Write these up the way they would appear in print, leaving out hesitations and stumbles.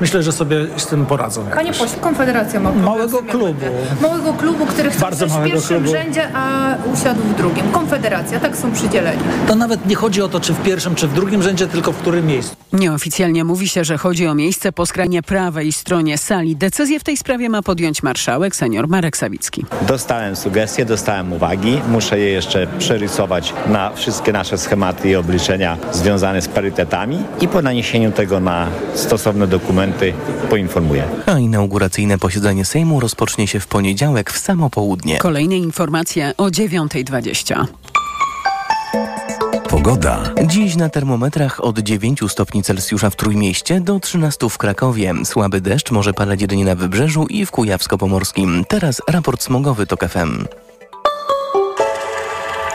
Myślę, że sobie z tym poradzą. Panie pośle, Konfederacja ma małego klubu. Małego klubu, który chce być w pierwszym rzędzie, a usiadł w drugim. Konfederacja, tak są przydzieleni. To nawet nie chodzi o to, czy w pierwszym, czy w drugim rzędzie, tylko w którym miejscu. Nieoficjalnie mówi się, że chodzi o miejsce po skrajnie prawej stronie sali. Decyzję w tej sprawie ma podjąć marszałek, senior Marek Sawicki. Dostałem sugestie, dostałem uwagi. Muszę je jeszcze przerysować na wszystkie nasze schematy i obliczenia związane z parytetami i po naniesieniu tego na stosowne dokumenty poinformuję. A inauguracyjne posiedzenie Sejmu rozpocznie się w poniedziałek w samo południe. Kolejne informacje o 9:20. Pogoda. Dziś na termometrach od 9 stopni Celsjusza w Trójmieście do 13 w Krakowie. Słaby deszcz może padać jedynie na Wybrzeżu i w Kujawsko-Pomorskim. Teraz raport smogowy TOK FM.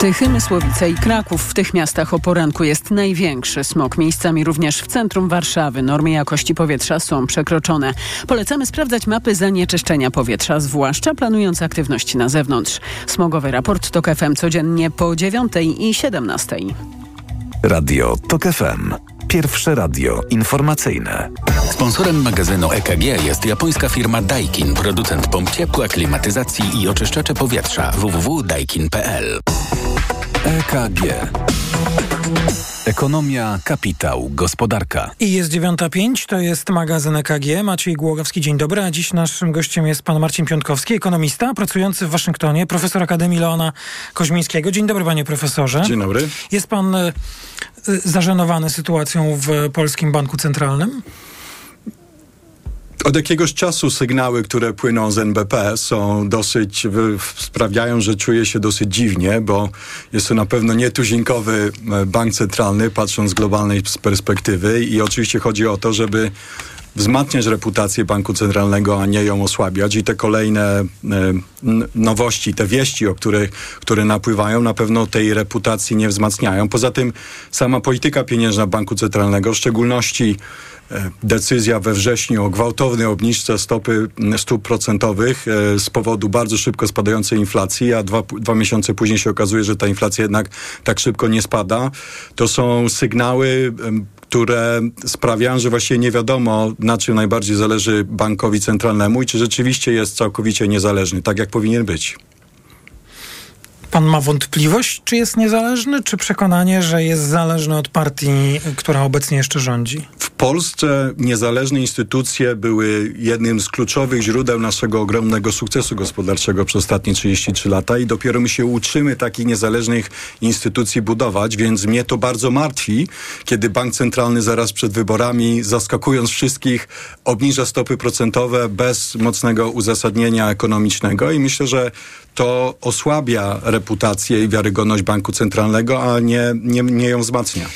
Tychy, Mysłowice i Kraków. W tych miastach o poranku jest największy smog. Miejscami również w centrum Warszawy. Normy jakości powietrza są przekroczone. Polecamy sprawdzać mapy zanieczyszczenia powietrza, zwłaszcza planując aktywność na zewnątrz. Smogowy raport TOK FM codziennie po 9 i 17. Radio TOK FM. Pierwsze radio informacyjne. Sponsorem magazynu EKG jest japońska firma Daikin, producent pomp ciepła, klimatyzacji i oczyszczacze powietrza. www.daikin.pl. EKG. Ekonomia, kapitał, gospodarka. I jest 9:05, to jest magazyn EKG. Maciej Głogowski, dzień dobry. A dziś naszym gościem jest pan Marcin Piątkowski, ekonomista pracujący w Waszyngtonie, profesor Akademii Leona Koźmińskiego. Dzień dobry, panie profesorze. Dzień dobry. Jest pan zażenowany sytuacją w Polskim Banku Centralnym? Od jakiegoś czasu sygnały, które płyną z NBP są dosyć, sprawiają, że czuję się dosyć dziwnie, bo jest to na pewno nietuzinkowy bank centralny, patrząc z globalnej perspektywy, i oczywiście chodzi o to, żeby wzmacniać reputację banku centralnego, a nie ją osłabiać, i te kolejne nowości, te wieści, które napływają, na pewno tej reputacji nie wzmacniają. Poza tym sama polityka pieniężna banku centralnego, w szczególności decyzja we wrześniu o gwałtownej obniżce stóp procentowych z powodu bardzo szybko spadającej inflacji, a dwa miesiące później się okazuje, że ta inflacja jednak tak szybko nie spada. To są sygnały, które sprawiają, że właściwie nie wiadomo, na czym najbardziej zależy bankowi centralnemu i czy rzeczywiście jest całkowicie niezależny, tak jak powinien być. Pan ma wątpliwość, czy jest niezależny, czy przekonanie, że jest zależny od partii, która obecnie jeszcze rządzi? W Polsce niezależne instytucje były jednym z kluczowych źródeł naszego ogromnego sukcesu gospodarczego przez ostatnie 33 lata i dopiero my się uczymy takich niezależnych instytucji budować, więc mnie to bardzo martwi, kiedy bank centralny zaraz przed wyborami, zaskakując wszystkich, obniża stopy procentowe bez mocnego uzasadnienia ekonomicznego, i myślę, że to osłabia reputację i wiarygodność banku centralnego, a nie ją wzmacnia.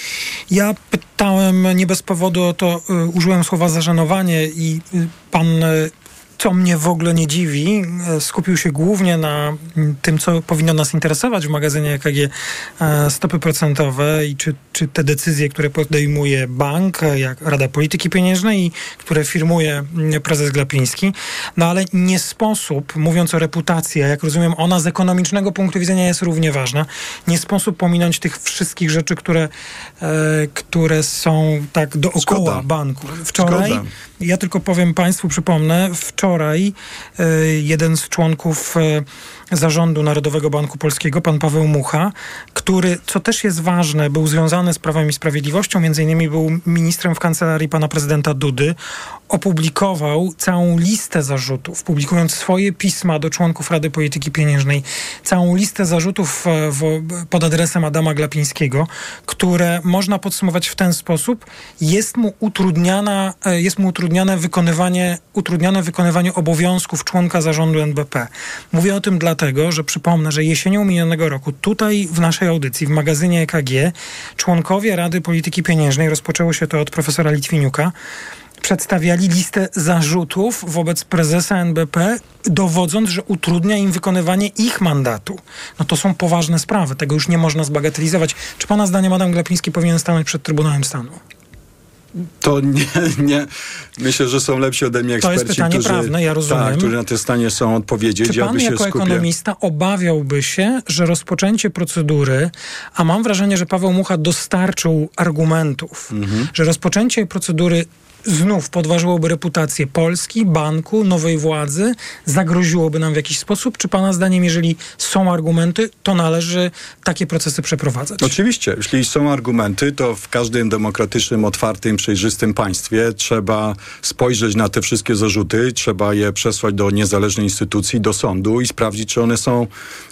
Ja pytałem nie bez powodu o to, użyłem słowa zażenowanie i pan, co mnie w ogóle nie dziwi, skupił się głównie na tym, co powinno nas interesować w magazynie EKG, stopy procentowe i czy te decyzje, które podejmuje bank, jak Rada Polityki Pieniężnej i które firmuje prezes Glapiński. No ale nie sposób, mówiąc o reputacji, a jak rozumiem, ona z ekonomicznego punktu widzenia jest równie ważna, nie sposób pominąć tych wszystkich rzeczy, które są tak dookoła banku. Wczoraj, ja tylko powiem państwu, przypomnę, wczoraj jeden z członków zarządu Narodowego Banku Polskiego, pan Paweł Mucha, który, co też jest ważne, był związany z Prawem i Sprawiedliwością, między innymi był ministrem w kancelarii pana prezydenta Dudy, opublikował całą listę zarzutów, publikując swoje pisma do członków Rady Polityki Pieniężnej, całą listę zarzutów pod adresem Adama Glapińskiego, które można podsumować w ten sposób: jest mu utrudniane wykonywanie obowiązków członka zarządu NBP. Mówię o tym dlatego, że przypomnę, że jesienią minionego roku tutaj w naszej audycji, w magazynie EKG, członkowie Rady Polityki Pieniężnej, rozpoczęło się to od profesora Litwiniuka, przedstawiali listę zarzutów wobec prezesa NBP, dowodząc, że utrudnia im wykonywanie ich mandatu. No to są poważne sprawy, tego już nie można zbagatelizować. Czy pana zdaniem Adam Glapiński powinien stanąć przed Trybunałem Stanu? To nie. Myślę, że są lepsi ode mnie eksperci, prawne, ja rozumiem. Którzy na te stanie są odpowiedzieć. Czy pan jako ekonomista obawiałby się, że rozpoczęcie procedury, a mam wrażenie, że Paweł Mucha dostarczył argumentów, że rozpoczęcie procedury znów podważyłoby reputację Polski, banku, nowej władzy, zagroziłoby nam w jakiś sposób? Czy pana zdaniem, jeżeli są argumenty, to należy takie procesy przeprowadzać? Oczywiście. Jeśli są argumenty, to w każdym demokratycznym, otwartym, przejrzystym państwie trzeba spojrzeć na te wszystkie zarzuty, trzeba je przesłać do niezależnej instytucji, do sądu i sprawdzić, czy one są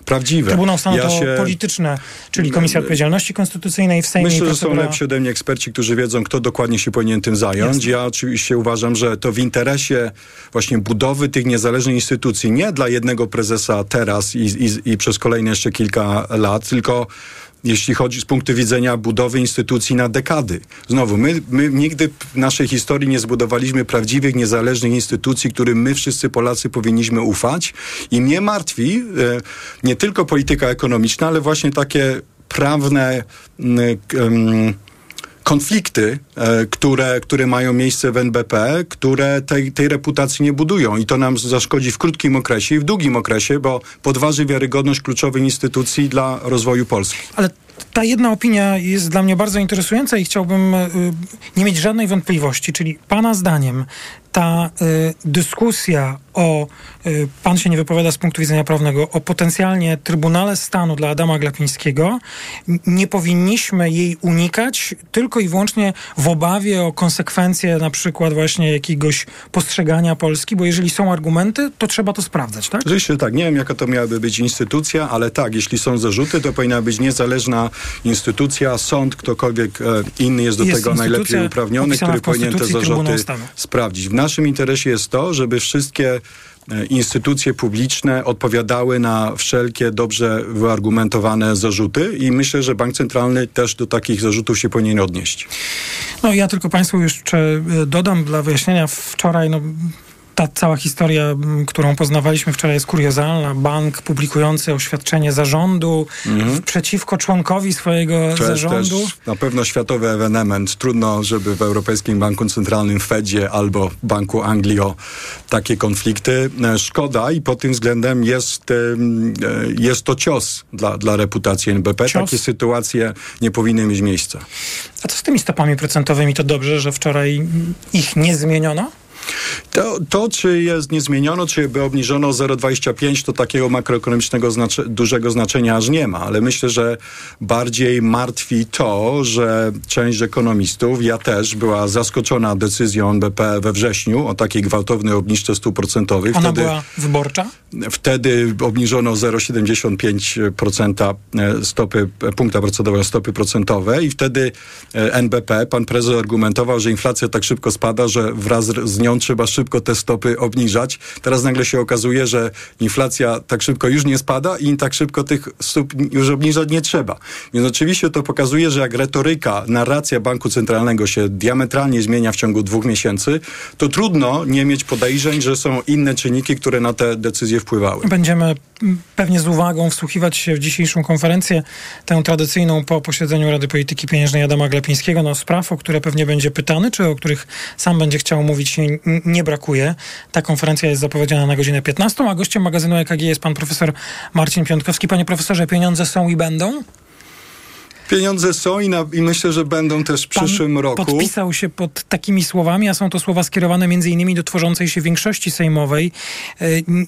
prawdziwe. Trybunał Stanu to polityczne, czyli Komisja Odpowiedzialności Konstytucyjnej w Sejmie. Myślę, że są lepsi ode mnie eksperci, którzy wiedzą, kto dokładnie się powinien tym zająć. Jasne. Ja oczywiście uważam, że to w interesie właśnie budowy tych niezależnych instytucji, nie dla jednego prezesa teraz i przez kolejne jeszcze kilka lat, tylko jeśli chodzi z punktu widzenia budowy instytucji na dekady. Znowu, my nigdy w naszej historii nie zbudowaliśmy prawdziwych, niezależnych instytucji, którym my wszyscy Polacy powinniśmy ufać. I mnie martwi nie tylko polityka ekonomiczna, ale właśnie takie prawne konflikty, które mają miejsce w NBP, które tej reputacji nie budują i to nam zaszkodzi w krótkim okresie i w długim okresie, bo podważy wiarygodność kluczowych instytucji dla rozwoju Polski. Ale ta jedna opinia jest dla mnie bardzo interesująca i chciałbym nie mieć żadnej wątpliwości, czyli pana zdaniem ta dyskusja o, pan się nie wypowiada z punktu widzenia prawnego, o potencjalnie Trybunale Stanu dla Adama Glapińskiego, nie powinniśmy jej unikać tylko i wyłącznie w obawie o konsekwencje na przykład właśnie jakiegoś postrzegania Polski, bo jeżeli są argumenty, to trzeba to sprawdzać, tak? Oczywiście tak. Nie wiem, jaka to miałaby być instytucja, ale tak, jeśli są zarzuty, to powinna być niezależna instytucja, sąd, ktokolwiek inny jest do tego najlepiej uprawniony, który powinien te zarzuty sprawdzić. W naszym interesie jest to, żeby wszystkie instytucje publiczne odpowiadały na wszelkie dobrze wyargumentowane zarzuty i myślę, że Bank Centralny też do takich zarzutów się powinien odnieść. No ja tylko państwu jeszcze dodam dla wyjaśnienia, wczoraj ta cała historia, którą poznawaliśmy wczoraj, jest kuriozalna. Bank publikujący oświadczenie zarządu przeciwko członkowi swojego zarządu. To jest na pewno światowy ewenement. Trudno, żeby w Europejskim Banku Centralnym, Fedzie albo Banku Anglii o takie konflikty. Szkoda i pod tym względem jest to cios dla reputacji NBP. Cios. Takie sytuacje nie powinny mieć miejsca. A co z tymi stopami procentowymi? To dobrze, że wczoraj ich nie zmieniono? To, czy jest niezmieniono, czy by obniżono 0,25, to takiego makroekonomicznego dużego znaczenia aż nie ma, ale myślę, że bardziej martwi to, że część ekonomistów, ja też, była zaskoczona decyzją NBP we wrześniu o takiej gwałtownej obniżce stóp procentowych. Ona była wyborcza? Wtedy obniżono 0,75% punkta procentowego stopy procentowe i wtedy NBP, pan prezes argumentował, że inflacja tak szybko spada, że wraz z nią trzeba szybko te stopy obniżać. Teraz nagle się okazuje, że inflacja tak szybko już nie spada i tak szybko tych stóp już obniżać nie trzeba. Więc oczywiście to pokazuje, że jak retoryka, narracja banku centralnego się diametralnie zmienia w ciągu 2 miesięcy, to trudno nie mieć podejrzeń, że są inne czynniki, które na te decyzje wpływały. Będziemy pewnie z uwagą wsłuchiwać się w dzisiejszą konferencję, tę tradycyjną po posiedzeniu Rady Polityki Pieniężnej Adama Glapińskiego, spraw, o które pewnie będzie pytany, czy o których sam będzie chciał mówić, nie brakuje. Ta konferencja jest zapowiedziana na godzinę 15, a gościem magazynu EKG jest pan profesor Marcin Piątkowski. Panie profesorze, pieniądze są i będą? Pieniądze są i myślę, że będą też w przyszłym roku. Podpisał się pod takimi słowami, a są to słowa skierowane m.in. do tworzącej się większości sejmowej.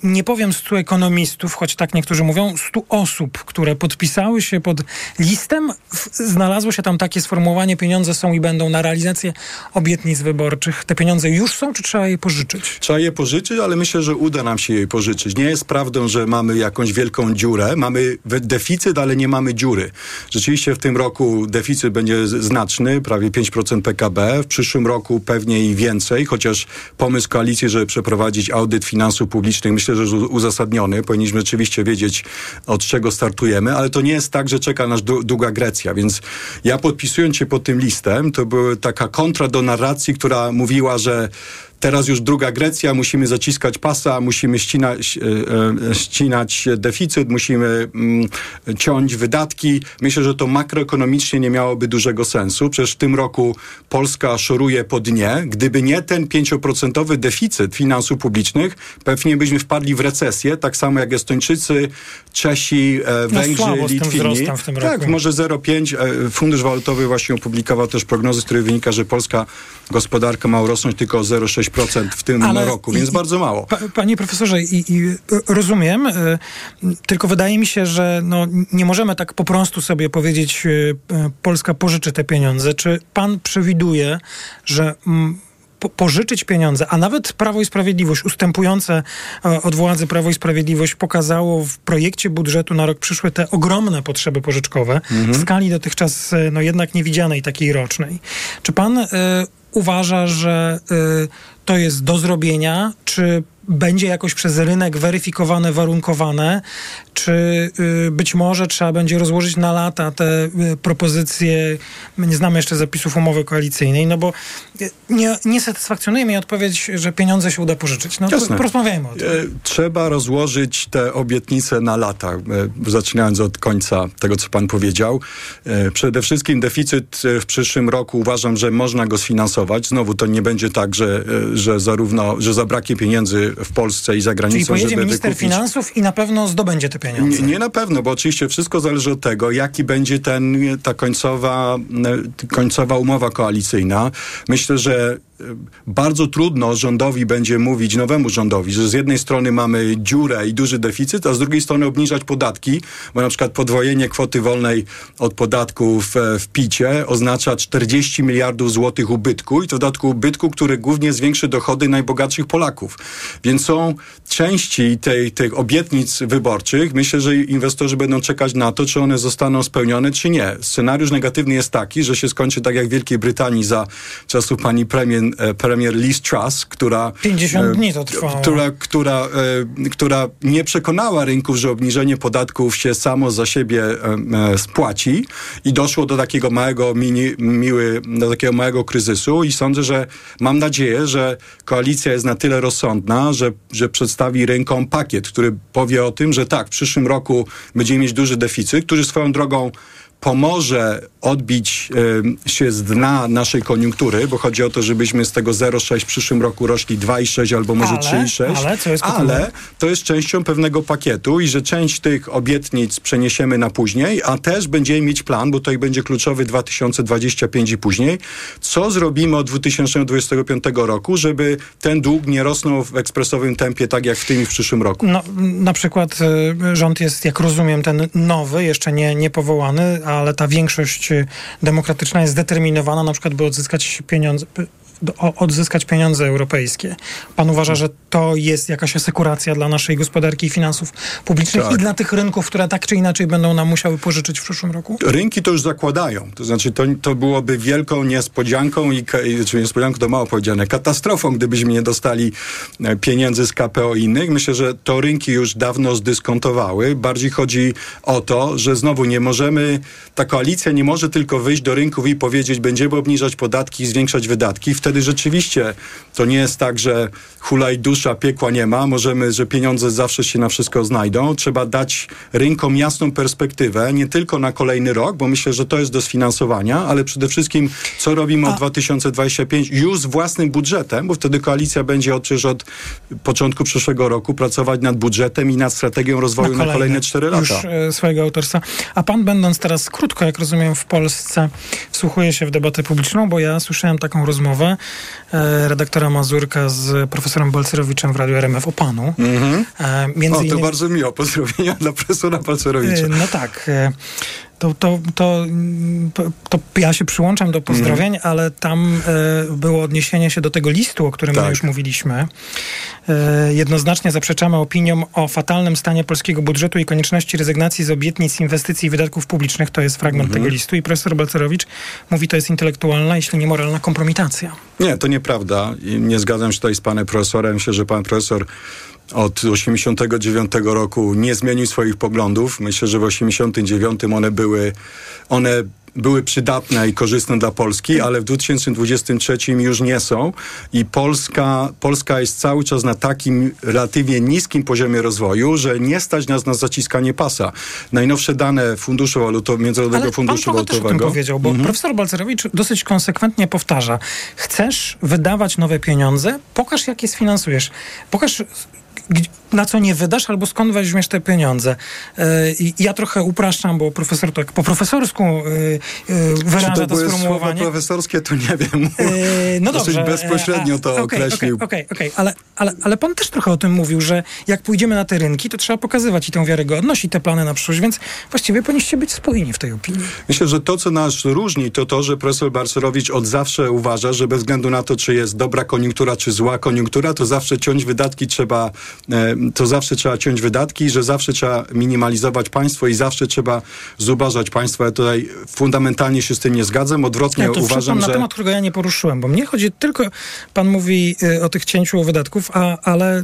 Nie powiem 100 ekonomistów, choć tak niektórzy mówią, 100 osób, które podpisały się pod listem. Znalazło się tam takie sformułowanie, pieniądze są i będą na realizację obietnic wyborczych. Te pieniądze już są, czy trzeba je pożyczyć? Trzeba je pożyczyć, ale myślę, że uda nam się je pożyczyć. Nie jest prawdą, że mamy jakąś wielką dziurę. Mamy deficyt, ale nie mamy dziury. Rzeczywiście w tym roku deficyt będzie znaczny, prawie 5% PKB, w przyszłym roku pewnie i więcej, chociaż pomysł koalicji, żeby przeprowadzić audyt finansów publicznych, myślę, że jest uzasadniony. Powinniśmy oczywiście wiedzieć, od czego startujemy, ale to nie jest tak, że czeka nas długa Grecja, więc ja podpisując się pod tym listem, to była taka kontra do narracji, która mówiła, że Teraz już druga Grecja, musimy zaciskać pasa, musimy ścinać deficyt, musimy ciąć wydatki. Myślę, że to makroekonomicznie nie miałoby dużego sensu. Przecież w tym roku Polska szoruje po dnie. Gdyby nie ten 5% deficyt finansów publicznych, pewnie byśmy wpadli w recesję, tak samo jak Estończycy, Czesi, Węgrzy, Litwini. Tak, może 0,5. Fundusz Walutowy właśnie opublikował też prognozy, z których wynika, że polska gospodarka ma rosnąć tylko o 0,6% w tym roku, więc bardzo mało. Panie profesorze, rozumiem, tylko wydaje mi się, że nie możemy tak po prostu sobie powiedzieć, Polska pożyczy te pieniądze. Czy pan przewiduje, że pożyczyć pieniądze, a nawet Prawo i Sprawiedliwość, ustępujące od władzy Prawo i Sprawiedliwość, pokazało w projekcie budżetu na rok przyszły te ogromne potrzeby pożyczkowe w skali dotychczas jednak niewidzianej, takiej rocznej. Czy pan uważa, że to jest do zrobienia? Czy będzie jakoś przez rynek weryfikowane, warunkowane? Czy być może trzeba będzie rozłożyć na lata te propozycje? My nie znamy jeszcze zapisów umowy koalicyjnej, bo nie satysfakcjonuje mnie odpowiedź, że pieniądze się uda pożyczyć. To porozmawiajmy o tym. Trzeba rozłożyć te obietnice na lata, zaczynając od końca tego, co pan powiedział. Przede wszystkim deficyt w przyszłym roku uważam, że można go sfinansować. Znowu to nie będzie tak, że zabraknie pieniędzy w Polsce i za granicą, żeby wykupić. Czyli pojedzie minister finansów i na pewno zdobędzie te pieniądze. Nie na pewno, bo oczywiście wszystko zależy od tego, jaki będzie ta końcowa umowa koalicyjna. Myślę, że bardzo trudno rządowi będzie mówić, nowemu rządowi, że z jednej strony mamy dziurę i duży deficyt, a z drugiej strony obniżać podatki, bo na przykład podwojenie kwoty wolnej od podatków w PIT-cie oznacza 40 miliardów złotych ubytku i to w dodatku ubytku, który głównie zwiększy dochody najbogatszych Polaków. Więc są części tych obietnic wyborczych. Myślę, że inwestorzy będą czekać na to, czy one zostaną spełnione, czy nie. Scenariusz negatywny jest taki, że się skończy tak jak w Wielkiej Brytanii za czasów pani premier Liz Truss, która 50 dni to trwało. Która nie przekonała rynków, że obniżenie podatków się samo za siebie spłaci i doszło do takiego małego kryzysu i sądzę, że mam nadzieję, że koalicja jest na tyle rozsądna, że przedstawi rynkom pakiet, który powie o tym, że tak, w przyszłym roku będziemy mieć duży deficyt, który swoją drogą pomoże odbić się z dna naszej koniunktury, bo chodzi o to, żebyśmy z tego 0,6 w przyszłym roku rośli 2,6 albo może 3,6. Ale to jest częścią pewnego pakietu i że część tych obietnic przeniesiemy na później, a też będziemy mieć plan, bo tutaj będzie kluczowy 2025 i później, co zrobimy od 2025 roku, żeby ten dług nie rosnął w ekspresowym tempie, tak jak w tym i w przyszłym roku. Na przykład rząd jest, jak rozumiem, ten nowy, jeszcze nie powołany, ale ta większość demokratyczna jest zdeterminowana, na przykład, by odzyskać pieniądze europejskie. Pan uważa, że to jest jakaś asekuracja dla naszej gospodarki i finansów publicznych i dla tych rynków, które tak czy inaczej będą nam musiały pożyczyć w przyszłym roku? Rynki to już zakładają. To znaczy, to byłoby wielką niespodzianką niespodzianką to mało powiedziane, katastrofą, gdybyśmy nie dostali pieniędzy z KPO i innych. Myślę, że to rynki już dawno zdyskontowały. Bardziej chodzi o to, że znowu ta koalicja nie może tylko wyjść do rynków i powiedzieć, będziemy obniżać podatki i zwiększać wydatki. Wtedy rzeczywiście to nie jest tak, że hulaj dusza, piekła nie ma. Że pieniądze zawsze się na wszystko znajdą. Trzeba dać rynkom jasną perspektywę, nie tylko na kolejny rok, bo myślę, że to jest do sfinansowania, ale przede wszystkim, co robimy od 2025 już z własnym budżetem, bo wtedy koalicja będzie od początku przyszłego roku pracować nad budżetem i nad strategią rozwoju na kolejne 4 lata. Już swojego autorstwa. A pan, będąc teraz krótko, jak rozumiem, w Polsce, wsłuchuje się w debatę publiczną, bo ja słyszałem taką rozmowę redaktora Mazurka z profesorem Balcerowiczem w Radiu RMF o panu. To bardzo miło, pozdrowienia dla profesora Balcerowicza. To ja się przyłączam do pozdrowień, ale tam było odniesienie się do tego listu, o którym my już mówiliśmy. Jednoznacznie zaprzeczamy opiniom o fatalnym stanie polskiego budżetu i konieczności rezygnacji z obietnic inwestycji i wydatków publicznych. To jest fragment tego listu i profesor Balcerowicz mówi, to jest intelektualna, jeśli nie moralna kompromitacja. Nie, to nieprawda. I nie zgadzam się tutaj z panem profesorem. Myślę, że pan profesor od 89 roku nie zmienił swoich poglądów. Myślę, że w 89 one były przydatne i korzystne dla Polski, ale w 2023 już nie są i Polska jest cały czas na takim relatywnie niskim poziomie rozwoju, że nie stać nas na zaciskanie pasa. Najnowsze dane Funduszu Walutowego, Międzynarodowego Funduszu Walutowego. Ale pan też o tym powiedział, bo profesor Balcerowicz dosyć konsekwentnie powtarza. Chcesz wydawać nowe pieniądze? Pokaż, jak je sfinansujesz. Pokaż, na co nie wydasz, albo skąd weźmiesz te pieniądze. Ja trochę upraszczam, bo profesor tak po profesorsku wyraża to sformułowanie. Słowo profesorskie, to nie wiem. No dosyć dobrze. Bezpośrednio to określił. Okej. Ale pan też trochę o tym mówił, że jak pójdziemy na te rynki, to trzeba pokazywać i tę wiarygodność, i te plany na przyszłość, więc właściwie powinniście być spójni w tej opinii. Myślę, że to, co nas różni, to to, że profesor Balcerowicz od zawsze uważa, że bez względu na to, czy jest dobra koniunktura, czy zła koniunktura, to zawsze ciąć wydatki, że zawsze trzeba minimalizować państwo i zawsze trzeba zubażać państwo. Ja tutaj fundamentalnie się z tym nie zgadzam. Odwrotnie ja uważam, że... na temat, którego ja nie poruszyłem, bo mnie chodzi tylko... Pan mówi o tych cięciu wydatków, ale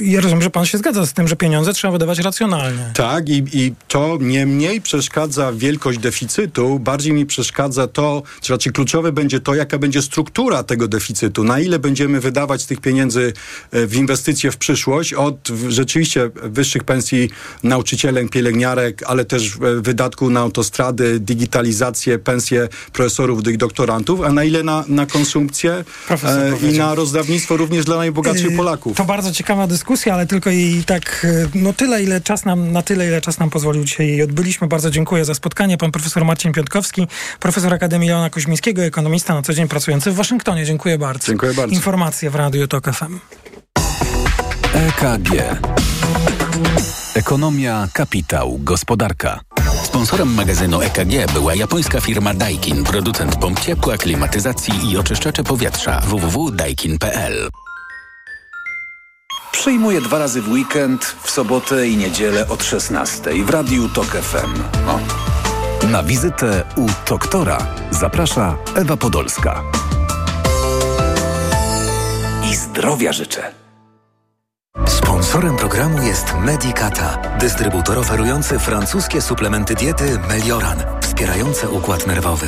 ja rozumiem, że pan się zgadza z tym, że pieniądze trzeba wydawać racjonalnie. Tak i to nie mniej przeszkadza wielkość deficytu, bardziej mi przeszkadza to, czy raczej kluczowe będzie to, jaka będzie struktura tego deficytu. Na ile będziemy wydawać z tych pieniędzy w inwestycje w przyszłość, od rzeczywiście wyższych pensji nauczycielek, pielęgniarek, ale też wydatku na autostrady, digitalizację, pensje profesorów i doktorantów, a na ile na konsumpcję i na rozdawnictwo również dla najbogatszych Polaków. To bardzo ciekawa dyskusja, ale tylko jej tak, ile czas nam pozwolił, dzisiaj jej odbyliśmy. Bardzo dziękuję za spotkanie. Pan profesor Marcin Piątkowski, profesor Akademii Leona Koźmińskiego, ekonomista na co dzień pracujący w Waszyngtonie. Dziękuję bardzo. Dziękuję bardzo. Informacje w Radiu TOK FM. EKG. Ekonomia, kapitał, gospodarka. Sponsorem magazynu EKG była japońska firma Daikin, producent pomp ciepła, klimatyzacji i oczyszczaczy powietrza. www.daikin.pl. Przyjmuję 2 razy w weekend, w sobotę i niedzielę od 16:00 w Radiu TOK FM. Na wizytę u doktora zaprasza Ewa Podolska. I zdrowia życzę. Sponsorem programu jest Medicata, dystrybutor oferujący francuskie suplementy diety Melioran, wspierające układ nerwowy.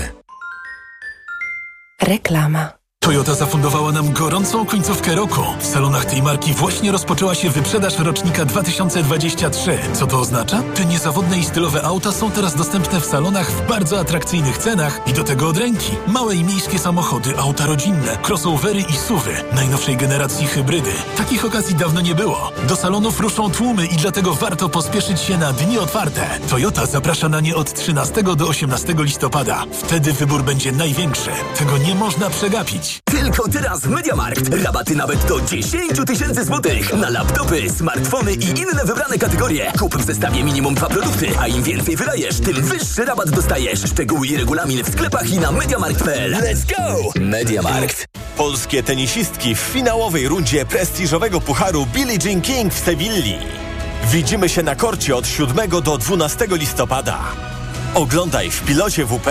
Reklama. Toyota zafundowała nam gorącą końcówkę roku. W salonach tej marki właśnie rozpoczęła się wyprzedaż rocznika 2023. Co to oznacza? Te niezawodne i stylowe auta są teraz dostępne w salonach w bardzo atrakcyjnych cenach i do tego od ręki. Małe i miejskie samochody, auta rodzinne, crossovery i SUV-y, najnowszej generacji hybrydy. Takich okazji dawno nie było. Do salonów ruszą tłumy i dlatego warto pospieszyć się na dni otwarte. Toyota zaprasza na nie od 13 do 18 listopada. Wtedy wybór będzie największy. Tego nie można przegapić. Tylko teraz w Mediamarkt. Rabaty nawet do 10 000 złotych na laptopy, smartfony i inne wybrane kategorie. Kup w zestawie minimum 2 produkty, a im więcej wydajesz, tym wyższy rabat dostajesz. Szczegóły i regulamin w sklepach i na mediamarkt.pl. Let's go! Mediamarkt. Polskie tenisistki w finałowej rundzie prestiżowego pucharu Billie Jean King w Sewilli. Widzimy się na korcie od 7 do 12 listopada. Oglądaj w pilocie WP.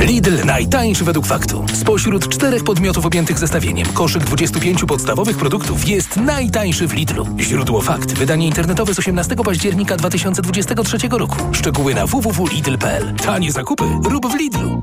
Lidl najtańszy według faktu. Spośród 4 podmiotów objętych zestawieniem koszyk 25 podstawowych produktów jest najtańszy w Lidlu. Źródło Fakt. Wydanie internetowe z 18 października 2023 roku. Szczegóły na www.lidl.pl. Tanie zakupy rób w Lidlu.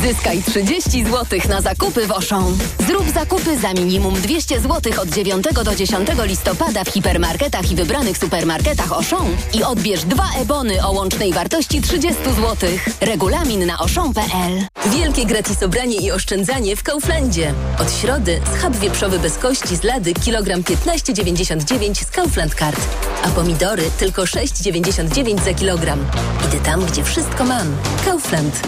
Zysk Zyskaj 30 zł na zakupy w Auchan. Zrób zakupy za minimum 200 zł od 9 do 10 listopada w hipermarketach i wybranych supermarketach Auchan i odbierz 2 e-bony o łącznej wartości 30 zł. Regulamin na auchan.pl. Wielkie gratisobranie i oszczędzanie w Kauflandzie. Od środy schab wieprzowy bez kości z lady kilogram 15,99 z Kaufland Card. A pomidory tylko 6,99 za kilogram. Idę tam, gdzie wszystko mam. Kaufland.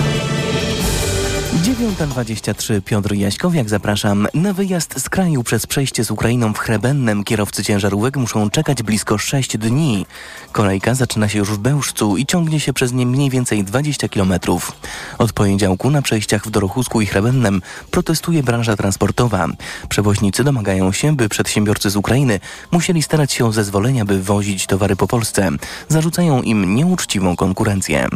9:23. Piotr Jaśkowiak, zapraszam. Na wyjazd z kraju przez przejście z Ukrainą w Chrebennem kierowcy ciężarówek muszą czekać blisko 6 dni. Kolejka zaczyna się już w Bełżcu i ciągnie się przez nie mniej więcej 20 km. Od poniedziałku na przejściach w Dorohusku i Chrebennem protestuje branża transportowa. Przewoźnicy domagają się, by przedsiębiorcy z Ukrainy musieli starać się o zezwolenia, by wozić towary po Polsce. Zarzucają im nieuczciwą konkurencję.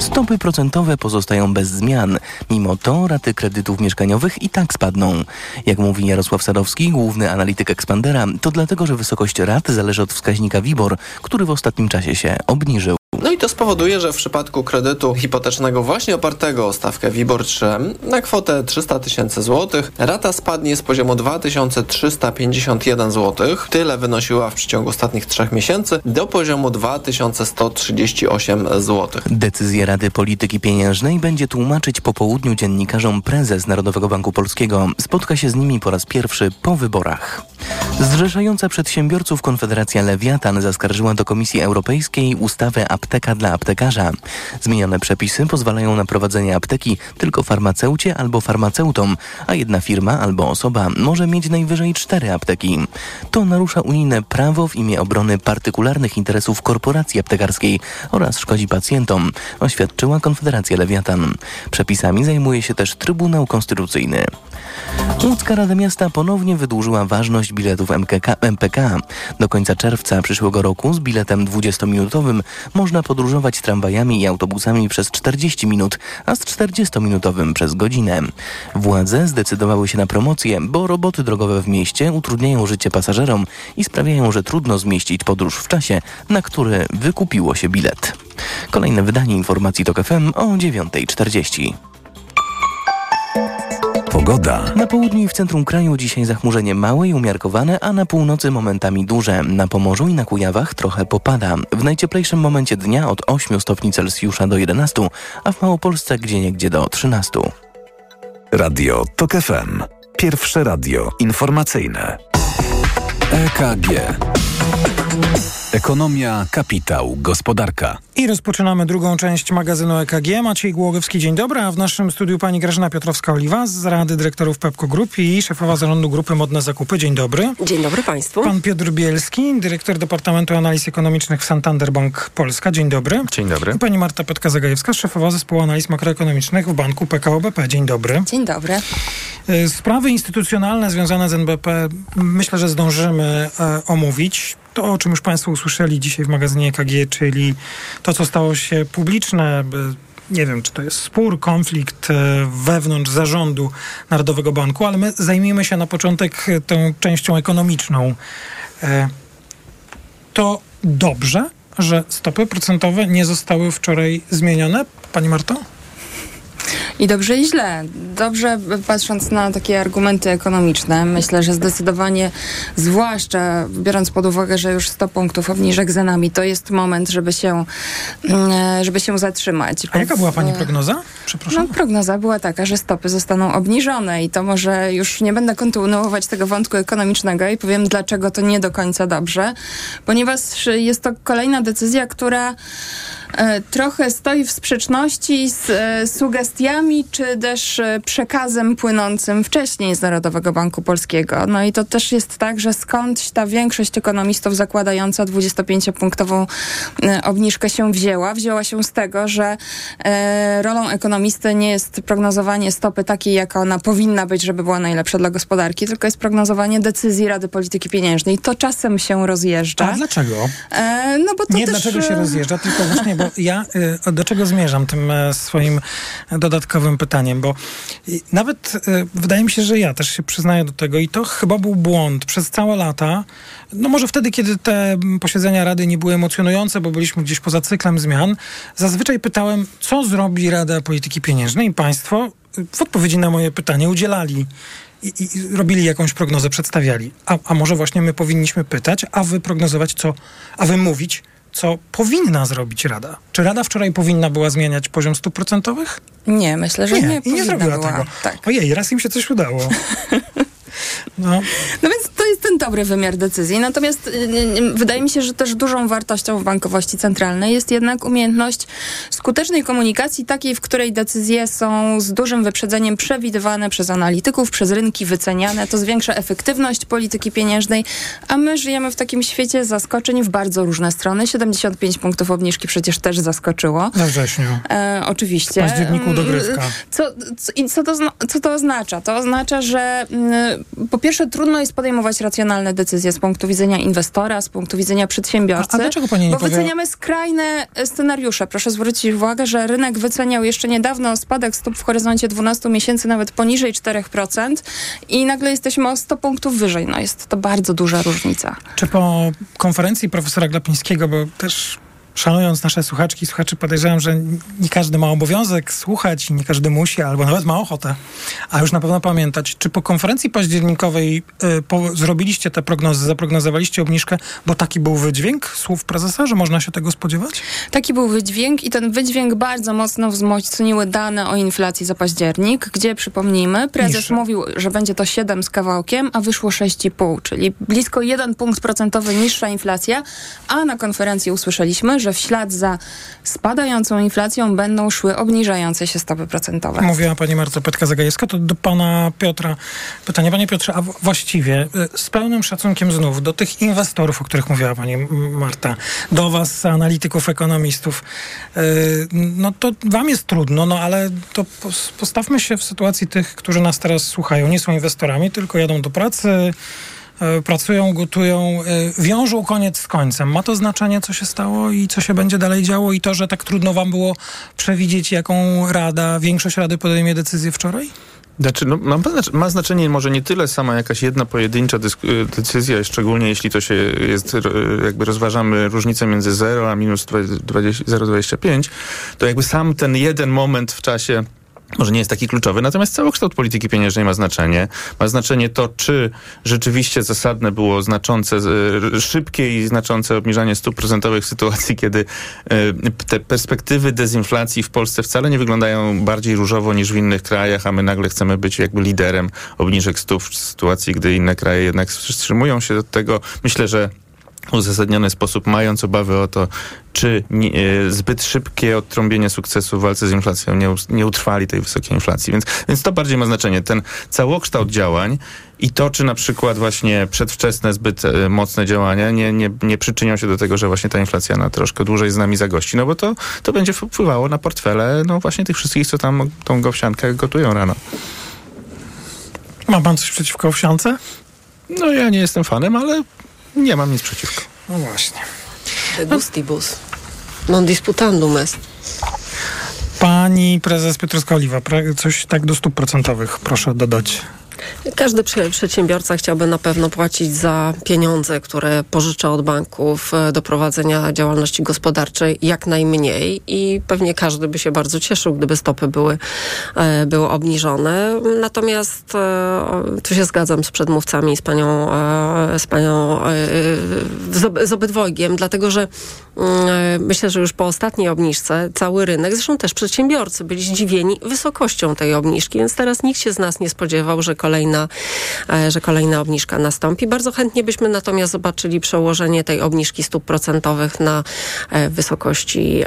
Stopy procentowe pozostają bez zmian, mimo to raty kredytów mieszkaniowych i tak spadną. Jak mówi Jarosław Sadowski, główny analityk Expandera, to dlatego, że wysokość rat zależy od wskaźnika WIBOR, który w ostatnim czasie się obniżył. No i to spowoduje, że w przypadku kredytu hipotecznego właśnie opartego o stawkę WIBOR 3 na kwotę 300 000 zł rata spadnie z poziomu 2351 zł, tyle wynosiła w przeciągu ostatnich 3 miesięcy, do poziomu 2138 zł. Decyzję Rady Polityki Pieniężnej będzie tłumaczyć po południu dziennikarzom prezes Narodowego Banku Polskiego. Spotka się z nimi po raz pierwszy po wyborach. Zrzeszająca przedsiębiorców Konfederacja Lewiatan zaskarżyła do Komisji Europejskiej ustawę apteka dla aptekarza. Zmienione przepisy pozwalają na prowadzenie apteki tylko farmaceucie albo farmaceutom, a jedna firma albo osoba może mieć najwyżej 4 apteki. To narusza unijne prawo w imię obrony partykularnych interesów korporacji aptekarskiej oraz szkodzi pacjentom, oświadczyła Konfederacja Lewiatan. Przepisami zajmuje się też Trybunał Konstytucyjny. Łódzka Rada Miasta ponownie wydłużyła ważność biletów MPK. Do końca czerwca przyszłego roku z biletem 20-minutowym można podróżować tramwajami i autobusami przez 40 minut, a z 40-minutowym przez godzinę. Władze zdecydowały się na promocję, bo roboty drogowe w mieście utrudniają życie pasażerom i sprawiają, że trudno zmieścić podróż w czasie, na który wykupiło się bilet. Kolejne wydanie informacji TOK FM o 9:40. Pogoda. Na południu i w centrum kraju dzisiaj zachmurzenie małe i umiarkowane, a na północy momentami duże. Na Pomorzu i na Kujawach trochę popada. W najcieplejszym momencie dnia od 8 stopni Celsjusza do 11, a w Małopolsce gdzieniegdzie do 13. Radio TOK FM. Pierwsze radio informacyjne. EKG. Ekonomia, kapitał, gospodarka. I rozpoczynamy drugą część magazynu EKG. Maciej Głogowski, dzień dobry, a w naszym studiu pani Grażyna Piotrowska-Oliwa z Rady Dyrektorów Pepco Group i szefowa zarządu grupy Modne Zakupy. Dzień dobry. Dzień dobry państwu. Pan Piotr Bielski, dyrektor Departamentu Analiz Ekonomicznych w Santander Bank Polska. Dzień dobry. Dzień dobry. I pani Marta Petka-Zagajewska, szefowa zespołu analiz makroekonomicznych w banku PKO BP. Dzień dobry. Dzień dobry. Sprawy instytucjonalne związane z NBP myślę, że zdążymy omówić. To, o czym już państwo usłyszeli dzisiaj w magazynie EKG, czyli to, co stało się publiczne, nie wiem, czy to jest spór, konflikt wewnątrz zarządu Narodowego Banku, ale my zajmijmy się na początek tą częścią ekonomiczną. To dobrze, że stopy procentowe nie zostały wczoraj zmienione, pani Marto? I dobrze i źle. Dobrze, patrząc na takie argumenty ekonomiczne, myślę, że zdecydowanie, zwłaszcza biorąc pod uwagę, że już 100 punktów obniżek za nami, to jest moment, żeby się zatrzymać. A jaka była pani prognoza? Przepraszam. No, prognoza była taka, że stopy zostaną obniżone i to może już nie będę kontynuować tego wątku ekonomicznego i powiem, dlaczego to nie do końca dobrze, ponieważ jest to kolejna decyzja, która trochę stoi w sprzeczności z sugestiami, czy też przekazem płynącym wcześniej z Narodowego Banku Polskiego. No i to też jest tak, że skądś ta większość ekonomistów zakładająca 25-punktową obniżkę się wzięła. Wzięła się z tego, że rolą ekonomisty nie jest prognozowanie stopy takiej, jaka ona powinna być, żeby była najlepsza dla gospodarki, tylko jest prognozowanie decyzji Rady Polityki Pieniężnej. To czasem się rozjeżdża. A dlaczego? No bo to nie też... dlaczego się rozjeżdża, tylko właśnie bo ja do czego zmierzam tym swoim dodatkowym pytaniem, bo nawet wydaje mi się, że ja też się przyznaję do tego i to chyba był błąd przez całe lata, no może wtedy, kiedy te posiedzenia Rady nie były emocjonujące, bo byliśmy gdzieś poza cyklem zmian, zazwyczaj pytałem, co zrobi Rada Polityki Pieniężnej i państwo w odpowiedzi na moje pytanie udzielali i robili jakąś prognozę, przedstawiali. A może właśnie my powinniśmy pytać, a wy prognozować co, a wy mówić, co powinna zrobić Rada. Czy Rada wczoraj powinna była zmieniać poziom stóp procentowych? Nie, myślę, że nie powinna zrobiła była. Tego. Tak. Ojej, raz im się coś udało. No więc to jest ten dobry wymiar decyzji. Natomiast wydaje mi się, że też dużą wartością w bankowości centralnej jest jednak umiejętność skutecznej komunikacji, takiej, w której decyzje są z dużym wyprzedzeniem przewidywane przez analityków, przez rynki wyceniane. To zwiększa efektywność polityki pieniężnej, a my żyjemy w takim świecie zaskoczeń w bardzo różne strony. 75 punktów obniżki przecież też zaskoczyło. We wrześniu. Oczywiście. W październiku dogrywka. Co to oznacza? To oznacza, że po pierwsze, trudno jest podejmować racjonalne decyzje z punktu widzenia inwestora, z punktu widzenia przedsiębiorcy. A dlaczego pani nie powiedziała? Bo wyceniamy skrajne scenariusze. Proszę zwrócić uwagę, że rynek wyceniał jeszcze niedawno spadek stóp w horyzoncie 12 miesięcy, nawet poniżej 4% i nagle jesteśmy o 100 punktów wyżej. No jest to bardzo duża różnica. Czy po konferencji profesora Glapińskiego, bo też szanując nasze słuchaczki i słuchaczy, podejrzewam, że nie każdy ma obowiązek słuchać i nie każdy musi, albo nawet ma ochotę, a już na pewno pamiętać, czy po konferencji październikowej zrobiliście te prognozy, zaprognozowaliście obniżkę, bo taki był wydźwięk słów prezesa, że można się tego spodziewać? Taki był wydźwięk i ten wydźwięk bardzo mocno wzmocniły dane o inflacji za październik, gdzie, przypomnijmy, prezes mówił, że będzie to 7 z kawałkiem, a wyszło 6,5, czyli blisko 1 punkt procentowy niższa inflacja, a na konferencji usłyszeliśmy, że w ślad za spadającą inflacją będą szły obniżające się stopy procentowe. Mówiła pani Marta Petka-Zagajewska, to do pana Piotra pytanie. Panie Piotrze, a właściwie z pełnym szacunkiem znów do tych inwestorów, o których mówiła pani Marta, do was, analityków, ekonomistów, no to wam jest trudno, no ale to postawmy się w sytuacji tych, którzy nas teraz słuchają. Nie są inwestorami, tylko jadą do pracy, pracują, gotują, wiążą koniec z końcem. Ma to znaczenie, co się stało i co się będzie dalej działo i to, że tak trudno wam było przewidzieć, jaką Rada, większość Rady podejmie decyzję wczoraj? Znaczy, no, ma znaczenie może nie tyle sama jakaś jedna pojedyncza decyzja, szczególnie jeśli to się jest, jakby rozważamy różnicę między 0 a minus 0,25, to jakby sam ten jeden moment w czasie może nie jest taki kluczowy, natomiast całokształt polityki pieniężnej ma znaczenie. Ma znaczenie to, czy rzeczywiście zasadne było znaczące, szybkie i znaczące obniżanie stóp procentowych w sytuacji, kiedy te perspektywy dezinflacji w Polsce wcale nie wyglądają bardziej różowo niż w innych krajach, a my nagle chcemy być jakby liderem obniżek stóp w sytuacji, gdy inne kraje jednak wstrzymują się od tego. Myślę, że uzasadniony sposób, mając obawy o to, czy zbyt szybkie odtrąbienie sukcesu w walce z inflacją nie utrwali tej wysokiej inflacji. Więc to bardziej ma znaczenie. Ten całokształt działań i to, czy na przykład właśnie przedwczesne, zbyt mocne działania nie przyczynią się do tego, że właśnie ta inflacja na troszkę dłużej z nami zagości, no bo to będzie wpływało na portfele no właśnie tych wszystkich, co tam tą owsiankę gotują rano. Ma pan coś przeciwko owsiance? No ja nie jestem fanem, ale nie mam nic przeciwko. No właśnie. De gustibus. Non disputandum est. Pani prezes Piotrowska-Oliwa, coś tak do stóp procentowych proszę dodać. Każdy przedsiębiorca chciałby na pewno płacić za pieniądze, które pożycza od banków do prowadzenia działalności gospodarczej jak najmniej i pewnie każdy by się bardzo cieszył, gdyby stopy były obniżone. Natomiast tu się zgadzam z przedmówcami, z obydwojgiem, dlatego że myślę, że już po ostatniej obniżce cały rynek, zresztą też przedsiębiorcy byli zdziwieni wysokością tej obniżki, więc teraz nikt się z nas nie spodziewał, że kolejna obniżka nastąpi. Bardzo chętnie byśmy natomiast zobaczyli przełożenie tej obniżki stóp procentowych na wysokości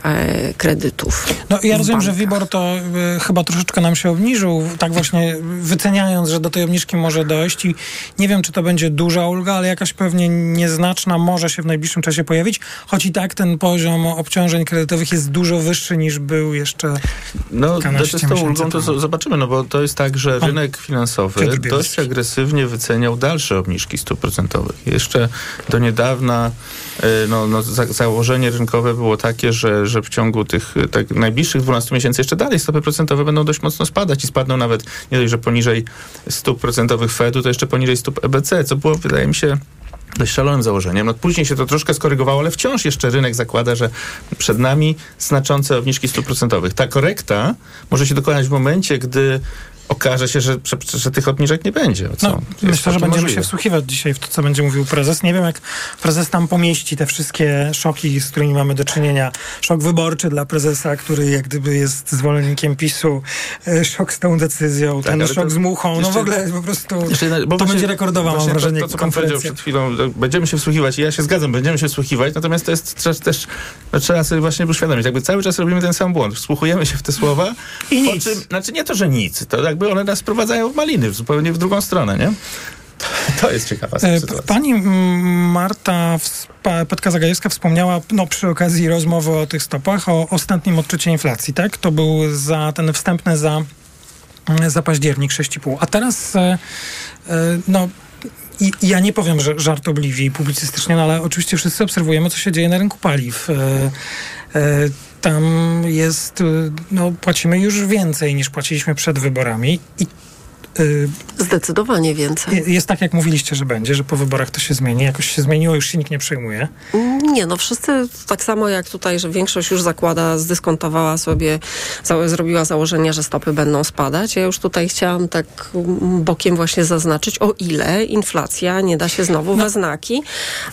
kredytów. No ja rozumiem, że WIBOR to chyba troszeczkę nam się obniżył, tak właśnie wyceniając, że do tej obniżki może dojść i nie wiem, czy to będzie duża ulga, ale jakaś pewnie nieznaczna może się w najbliższym czasie pojawić, choć i tak ten poziom obciążeń kredytowych jest dużo wyższy niż był jeszcze zobaczymy, no bo to jest tak, że rynek finansowy dość agresywnie wyceniał dalsze obniżki stóp procentowych. Jeszcze do niedawna założenie rynkowe było takie, że w ciągu tych najbliższych 12 miesięcy jeszcze dalej stopy procentowe będą dość mocno spadać i spadną nawet nie dość, że poniżej stóp procentowych Fedu, to jeszcze poniżej stóp EBC, co było, wydaje mi się, dość szalonym założeniem. No, później się to troszkę skorygowało, ale wciąż jeszcze rynek zakłada, że przed nami znaczące obniżki stóp procentowych. Ta korekta może się dokonać w momencie, gdy okaże się, że tych obniżek nie będzie. Myślę, że będziemy się wsłuchiwać dzisiaj w to, co będzie mówił prezes. Nie wiem, jak prezes nam pomieści te wszystkie szoki, z którymi mamy do czynienia. Szok wyborczy dla prezesa, który jak gdyby jest zwolennikiem PiSu. Szok z tą decyzją, tak, ten szok z Muchą. Jeszcze, no w ogóle po prostu to będzie rekordowa, mam wrażenie, to, co pan powiedział przed chwilą, będziemy się wsłuchiwać i ja się zgadzam, będziemy się wsłuchiwać, natomiast to jest też, trzeba sobie właśnie uświadomić, jakby cały czas robimy ten sam błąd. Wsłuchujemy się w te słowa i nic. To jakby one nas prowadzają w maliny, zupełnie w drugą stronę, nie? To jest ciekawa sytuacja. Pani Marta Petka-Zagajewska wspomniała przy okazji rozmowy o tych stopach o ostatnim odczuciu inflacji, tak? To był za październik 6,5. A teraz ja nie powiem, że żartobliwie i publicystycznie, ale oczywiście wszyscy obserwujemy, co się dzieje na rynku paliw. Tam jest, płacimy już więcej niż płaciliśmy przed wyborami i zdecydowanie więcej. Jest tak, jak mówiliście, że będzie, że po wyborach to się zmieni. Jakoś się zmieniło, już się nikt nie przejmuje. Wszyscy tak samo jak tutaj, że większość już zakłada, zdyskontowała sobie, zrobiła założenia, że stopy będą spadać. Ja już tutaj chciałam tak bokiem właśnie zaznaczyć, o ile inflacja nie da się znowu we znaki.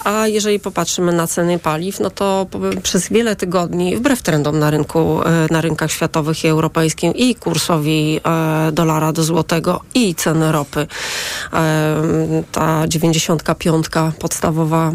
A jeżeli popatrzymy na ceny paliw, no to przez wiele tygodni, wbrew trendom na rynku, na rynkach światowych i europejskim i kursowi dolara do złotego, i ceny ropy. Ta 95 podstawowa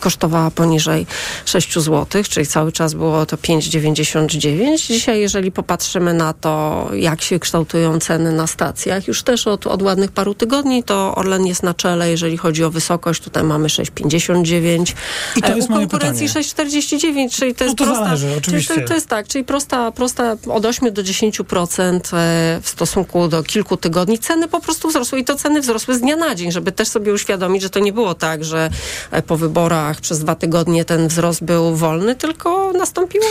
kosztowała poniżej 6 zł, czyli cały czas było to 5,99. Dzisiaj, jeżeli popatrzymy na to, jak się kształtują ceny na stacjach, już też od ładnych paru tygodni, to Orlen jest na czele, jeżeli chodzi o wysokość. Tutaj mamy 6,59. I to jest u konkurencji 6,49, czyli to jest prosta od 8 do 10% w stosunku do kilku tygodni. Ceny po prostu wzrosły i to ceny wzrosły z dnia na dzień, żeby też sobie uświadomić, że to nie było tak, że po wyborach przez 2 tygodnie ten wzrost był wolny, tylko nastąpiło...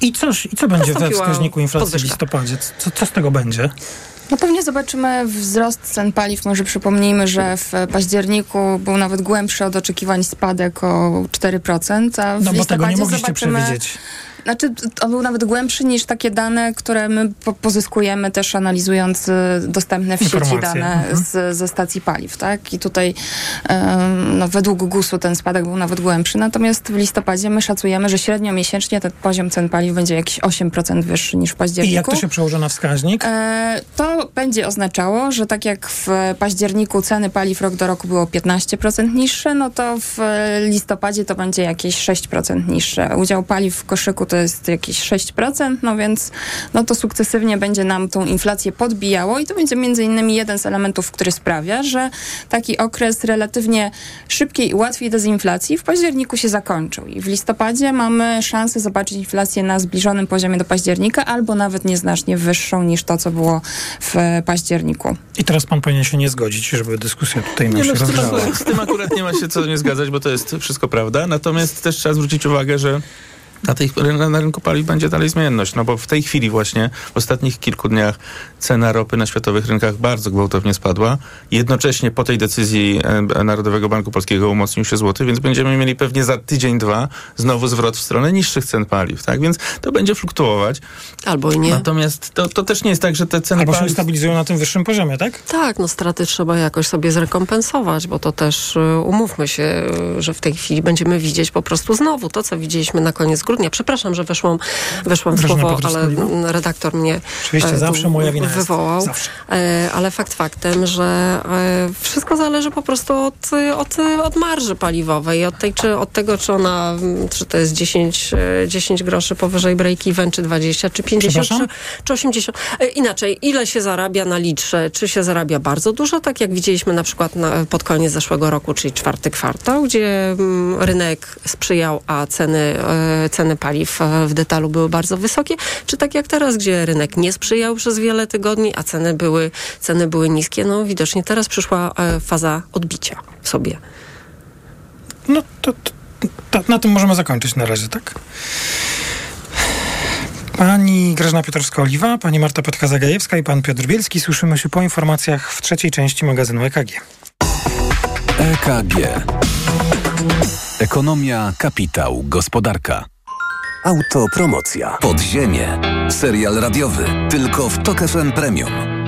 I co będzie we wskaźniku inflacji w listopadzie? Co z tego będzie? No pewnie zobaczymy wzrost cen paliw. Może przypomnijmy, że w październiku był nawet głębszy od oczekiwań spadek o 4%, a w listopadzie tego nie mogliście przewidzieć. On był nawet głębszy niż takie dane, które my pozyskujemy też analizując dostępne w sieci dane ze stacji paliw, tak? I tutaj według GUS-u ten spadek był nawet głębszy, natomiast w listopadzie my szacujemy, że średnio miesięcznie ten poziom cen paliw będzie jakieś 8% wyższy niż w październiku. I jak to się przełoży na wskaźnik? To będzie oznaczało, że tak jak w październiku ceny paliw rok do roku było 15% niższe, no to w listopadzie to będzie jakieś 6% niższe. Udział paliw w koszyku to jest jakieś 6%, więc to sukcesywnie będzie nam tą inflację podbijało i to będzie między innymi jeden z elementów, który sprawia, że taki okres relatywnie szybkiej i łatwiej dezinflacji w październiku się zakończył i w listopadzie mamy szansę zobaczyć inflację na zbliżonym poziomie do października albo nawet nieznacznie wyższą niż to, co było w październiku. I teraz pan powinien się nie zgodzić, żeby dyskusja tutaj się rozgrzała. Z tym akurat nie ma się co nie zgadzać, bo to jest wszystko prawda, natomiast też trzeba zwrócić uwagę, że na rynku paliw będzie dalej zmienność, bo w tej chwili właśnie w ostatnich kilku dniach cena ropy na światowych rynkach bardzo gwałtownie spadła. Jednocześnie po tej decyzji Narodowego Banku Polskiego umocnił się złoty, więc będziemy mieli pewnie za tydzień, dwa znowu zwrot w stronę niższych cen paliw, tak? Więc to będzie fluktuować. Albo i nie. Natomiast to też nie jest tak, że te ceny paliw... Albo się stabilizują na tym wyższym poziomie, tak? Tak, straty trzeba jakoś sobie zrekompensować, bo to też umówmy się, że w tej chwili będziemy widzieć po prostu znowu to, co widzieliśmy na koniec grudnia. Przepraszam, że weszłam w słowo, ale redaktor mnie oczywiście zawsze moja wina wywołał. Zawsze. Ale fakt faktem, że wszystko zależy po prostu od marży paliwowej, od tego, czy ona, czy to jest 10 groszy powyżej break-even, czy 20, czy 50, czy 80. Inaczej, ile się zarabia na litrze? Czy się zarabia bardzo dużo, tak jak widzieliśmy na przykład pod koniec zeszłego roku, czyli czwarty kwartał, gdzie rynek sprzyjał, a ceny paliw w detalu były bardzo wysokie, czy tak jak teraz, gdzie rynek nie sprzyjał przez wiele tygodni, a ceny były niskie. No widocznie teraz przyszła faza odbicia sobie. No to na tym możemy zakończyć na razie, tak? Pani Grażyna Piotrowska-Oliwa, pani Marta Petka-Zagajewska i pan Piotr Bielski. Słyszymy się po informacjach w trzeciej części magazynu EKG. EKG. Ekonomia, kapitał, gospodarka. Autopromocja. Podziemie. Serial radiowy. Tylko w TOK FM Premium.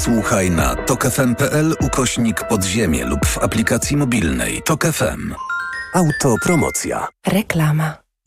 Słuchaj na tokfm.pl/podziemie lub w aplikacji mobilnej TOK FM. Autopromocja. Reklama.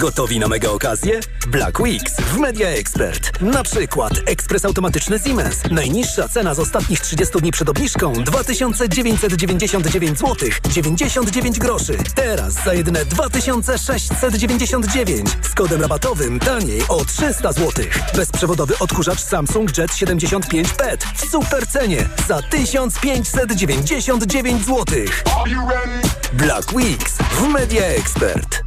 Gotowi na mega okazję? Black Weeks w Media Expert. Na przykład ekspres automatyczny Siemens. Najniższa cena z ostatnich 30 dni przed obniżką 2999 zł 99 groszy. Teraz za jedyne 2699 z kodem rabatowym taniej o 300 zł. Bezprzewodowy odkurzacz Samsung Jet 75 PET w super cenie za 1599 zł. Black Weeks w Media Expert.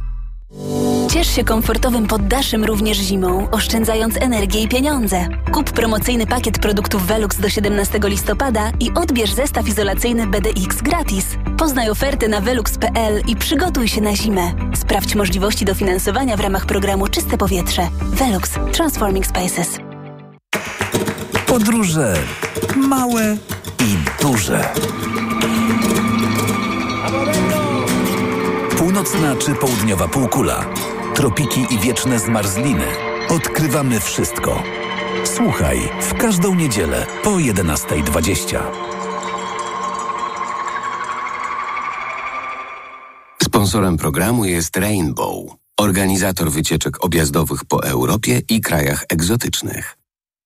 Ciesz się komfortowym poddaszem również zimą, oszczędzając energię i pieniądze. Kup promocyjny pakiet produktów Velux do 17 listopada i odbierz zestaw izolacyjny BDX gratis. Poznaj ofertę na velux.pl i przygotuj się na zimę. Sprawdź możliwości dofinansowania w ramach programu Czyste Powietrze. Velux. Transforming Spaces. Podróże małe i duże. Północna czy południowa półkula, tropiki i wieczne zmarzliny. Odkrywamy wszystko. Słuchaj w każdą niedzielę po 11:20. Sponsorem programu jest Rainbow, organizator wycieczek objazdowych po Europie i krajach egzotycznych.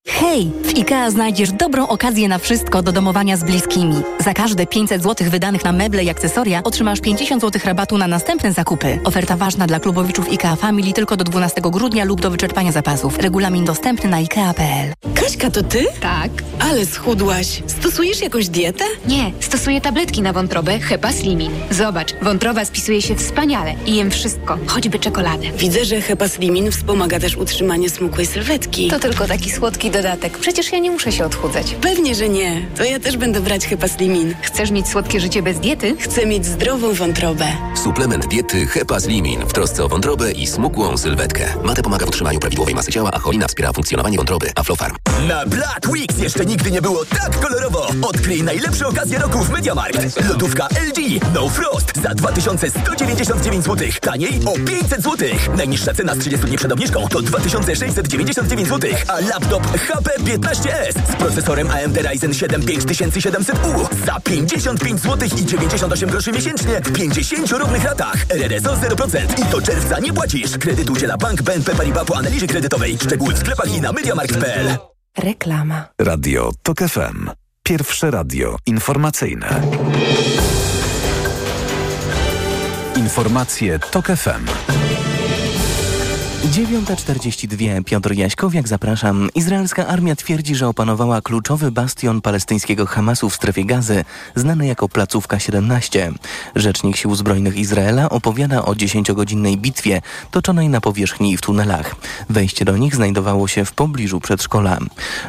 Hej! W IKEA znajdziesz dobrą okazję na wszystko do domowania z bliskimi. Za każde 500 zł wydanych na meble i akcesoria otrzymasz 50 zł rabatu na następne zakupy. Oferta ważna dla klubowiczów IKEA Family tylko do 12 grudnia lub do wyczerpania zapasów. Regulamin dostępny na ikea.pl. Kaśka, to ty? Tak. Ale schudłaś. Stosujesz jakąś dietę? Nie, stosuję tabletki na wątrobę Hepa Slimin. Zobacz, wątroba spisuje się wspaniale i jem wszystko, choćby czekoladę. Widzę, że Hepa Slimin wspomaga też utrzymanie smukłej sylwetki. To tylko taki słodki dodatek. Przecież ja nie muszę się odchudzać. Pewnie, że nie. To ja też będę brać Hepa Slimin. Chcesz mieć słodkie życie bez diety? Chcę mieć zdrową wątrobę. Suplement diety Hepa Slimin w trosce o wątrobę i smukłą sylwetkę. Mate pomaga w utrzymaniu prawidłowej masy ciała, a cholina wspiera funkcjonowanie wątroby. Aflofarm. Na Black Weeks jeszcze nigdy nie było tak kolorowo. Odkryj najlepsze okazje roku w Mediamarkt. Lodówka LG No Frost za 2199 zł. Taniej o 500 zł. Najniższa cena z 30 dni przed obniżką to 2699 zł. A laptop HP 15S z procesorem AMD Ryzen 7 5700U za 55 zł i 98 groszy miesięcznie w 50 równych ratach. RRSO 0% i do czerwca nie płacisz. Kredyt udziela bank BNP Paribas po analizie kredytowej. Szczegóły w sklepach i na mediamarkt.pl. Reklama. Radio TOK FM. Pierwsze radio informacyjne. Informacje TOK FM. 9:42. Piotr Jaśkowiak, zapraszam. Izraelska armia twierdzi, że opanowała kluczowy bastion palestyńskiego Hamasu w strefie Gazy, znany jako placówka 17. Rzecznik Sił Zbrojnych Izraela opowiada o 10-godzinnej bitwie toczonej na powierzchni i w tunelach. Wejście do nich znajdowało się w pobliżu przedszkola.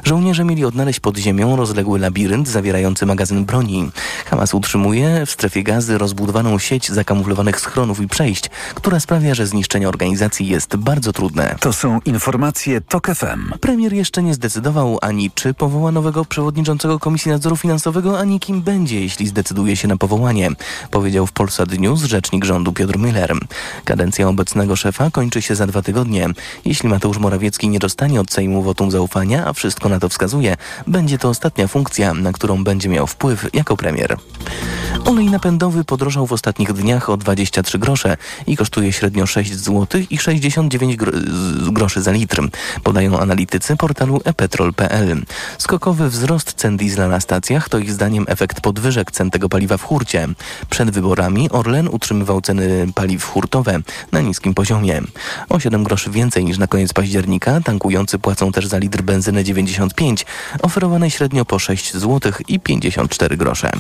Żołnierze mieli odnaleźć pod ziemią rozległy labirynt zawierający magazyn broni. Hamas utrzymuje w strefie Gazy rozbudowaną sieć zakamuflowanych schronów i przejść, która sprawia, że zniszczenie organizacji jest bardzo trudne. To są informacje TOK FM. Premier jeszcze nie zdecydował ani czy powoła nowego przewodniczącego Komisji Nadzoru Finansowego, ani kim będzie, jeśli zdecyduje się na powołanie. Powiedział w Polsat News rzecznik rządu Piotr Müller. Kadencja obecnego szefa kończy się za 2 tygodnie. Jeśli Mateusz Morawiecki nie dostanie od Sejmu wotum zaufania, a wszystko na to wskazuje, będzie to ostatnia funkcja, na którą będzie miał wpływ jako premier. Olej napędowy podrożał w ostatnich dniach o 23 grosze i kosztuje średnio 6,69 zł za litr, podają analitycy portalu epetrol.pl. Skokowy wzrost cen diesla na stacjach to ich zdaniem efekt podwyżek cen tego paliwa w hurcie. Przed wyborami Orlen utrzymywał ceny paliw hurtowe na niskim poziomie. O 7 groszy więcej niż na koniec października tankujący płacą też za litr benzyny 95, oferowanej średnio po 6,54 zł.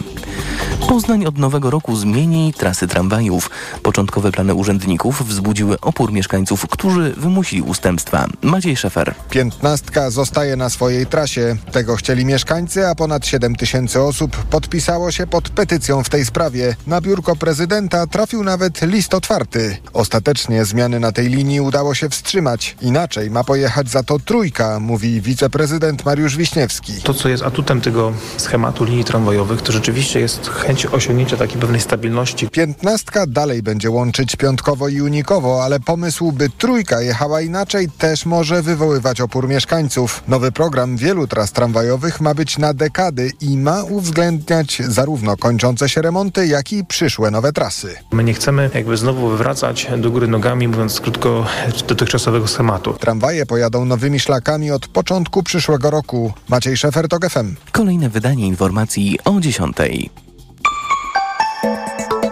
Poznań od nowego roku zmieni trasy tramwajów. Początkowe plany urzędników wzbudziły opór mieszkańców, którzy wymusili ustępstwa. Maciej Szefer. 15 zostaje na swojej trasie. Tego chcieli mieszkańcy, a ponad 7000 osób podpisało się pod petycją w tej sprawie. Na biurko prezydenta trafił nawet list otwarty. Ostatecznie zmiany na tej linii udało się wstrzymać. Inaczej ma pojechać za to trójka, mówi wiceprezydent Mariusz Wiśniewski. To, co jest atutem tego schematu linii tramwajowych, to rzeczywiście jest chęć osiągnięcia takiej pewnej stabilności. 15 dalej będzie łączyć Piątkowo i Unikowo, ale pomysł, by trójka jechała inaczej, też może wywoływać opór mieszkańców. Nowy program wielu tras tramwajowych ma być na dekady i ma uwzględniać zarówno kończące się remonty, jak i przyszłe nowe trasy. My nie chcemy znowu wywracać do góry nogami, mówiąc krótko, dotychczasowego schematu. Tramwaje pojadą nowymi szlakami od początku przyszłego roku. Maciej Szefer, TOK FM. Kolejne wydanie informacji o 10:00.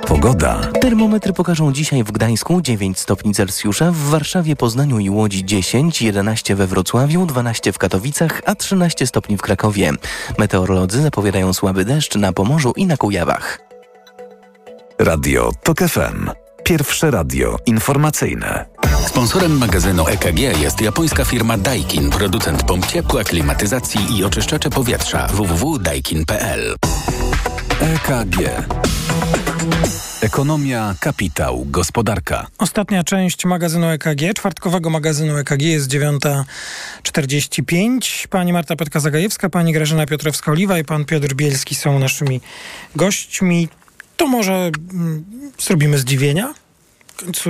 Pogoda. Termometry pokażą dzisiaj w Gdańsku 9 stopni Celsjusza, w Warszawie, Poznaniu i Łodzi 10, 11 we Wrocławiu, 12 w Katowicach, a 13 stopni w Krakowie. Meteorolodzy zapowiadają słaby deszcz na Pomorzu i na Kujawach. Radio TOK FM. Pierwsze radio informacyjne. Sponsorem magazynu EKG jest japońska firma Daikin, producent pomp ciepła, klimatyzacji i oczyszczacze powietrza. www.daikin.pl. EKG. Ekonomia, kapitał, gospodarka. Ostatnia część magazynu EKG, czwartkowego magazynu EKG, jest 9:45. Pani Marta Petka-Zagajewska, pani Grażyna Piotrowska-Oliwa i pan Piotr Bielski są naszymi gośćmi. To może zrobimy zdziwienia? W końcu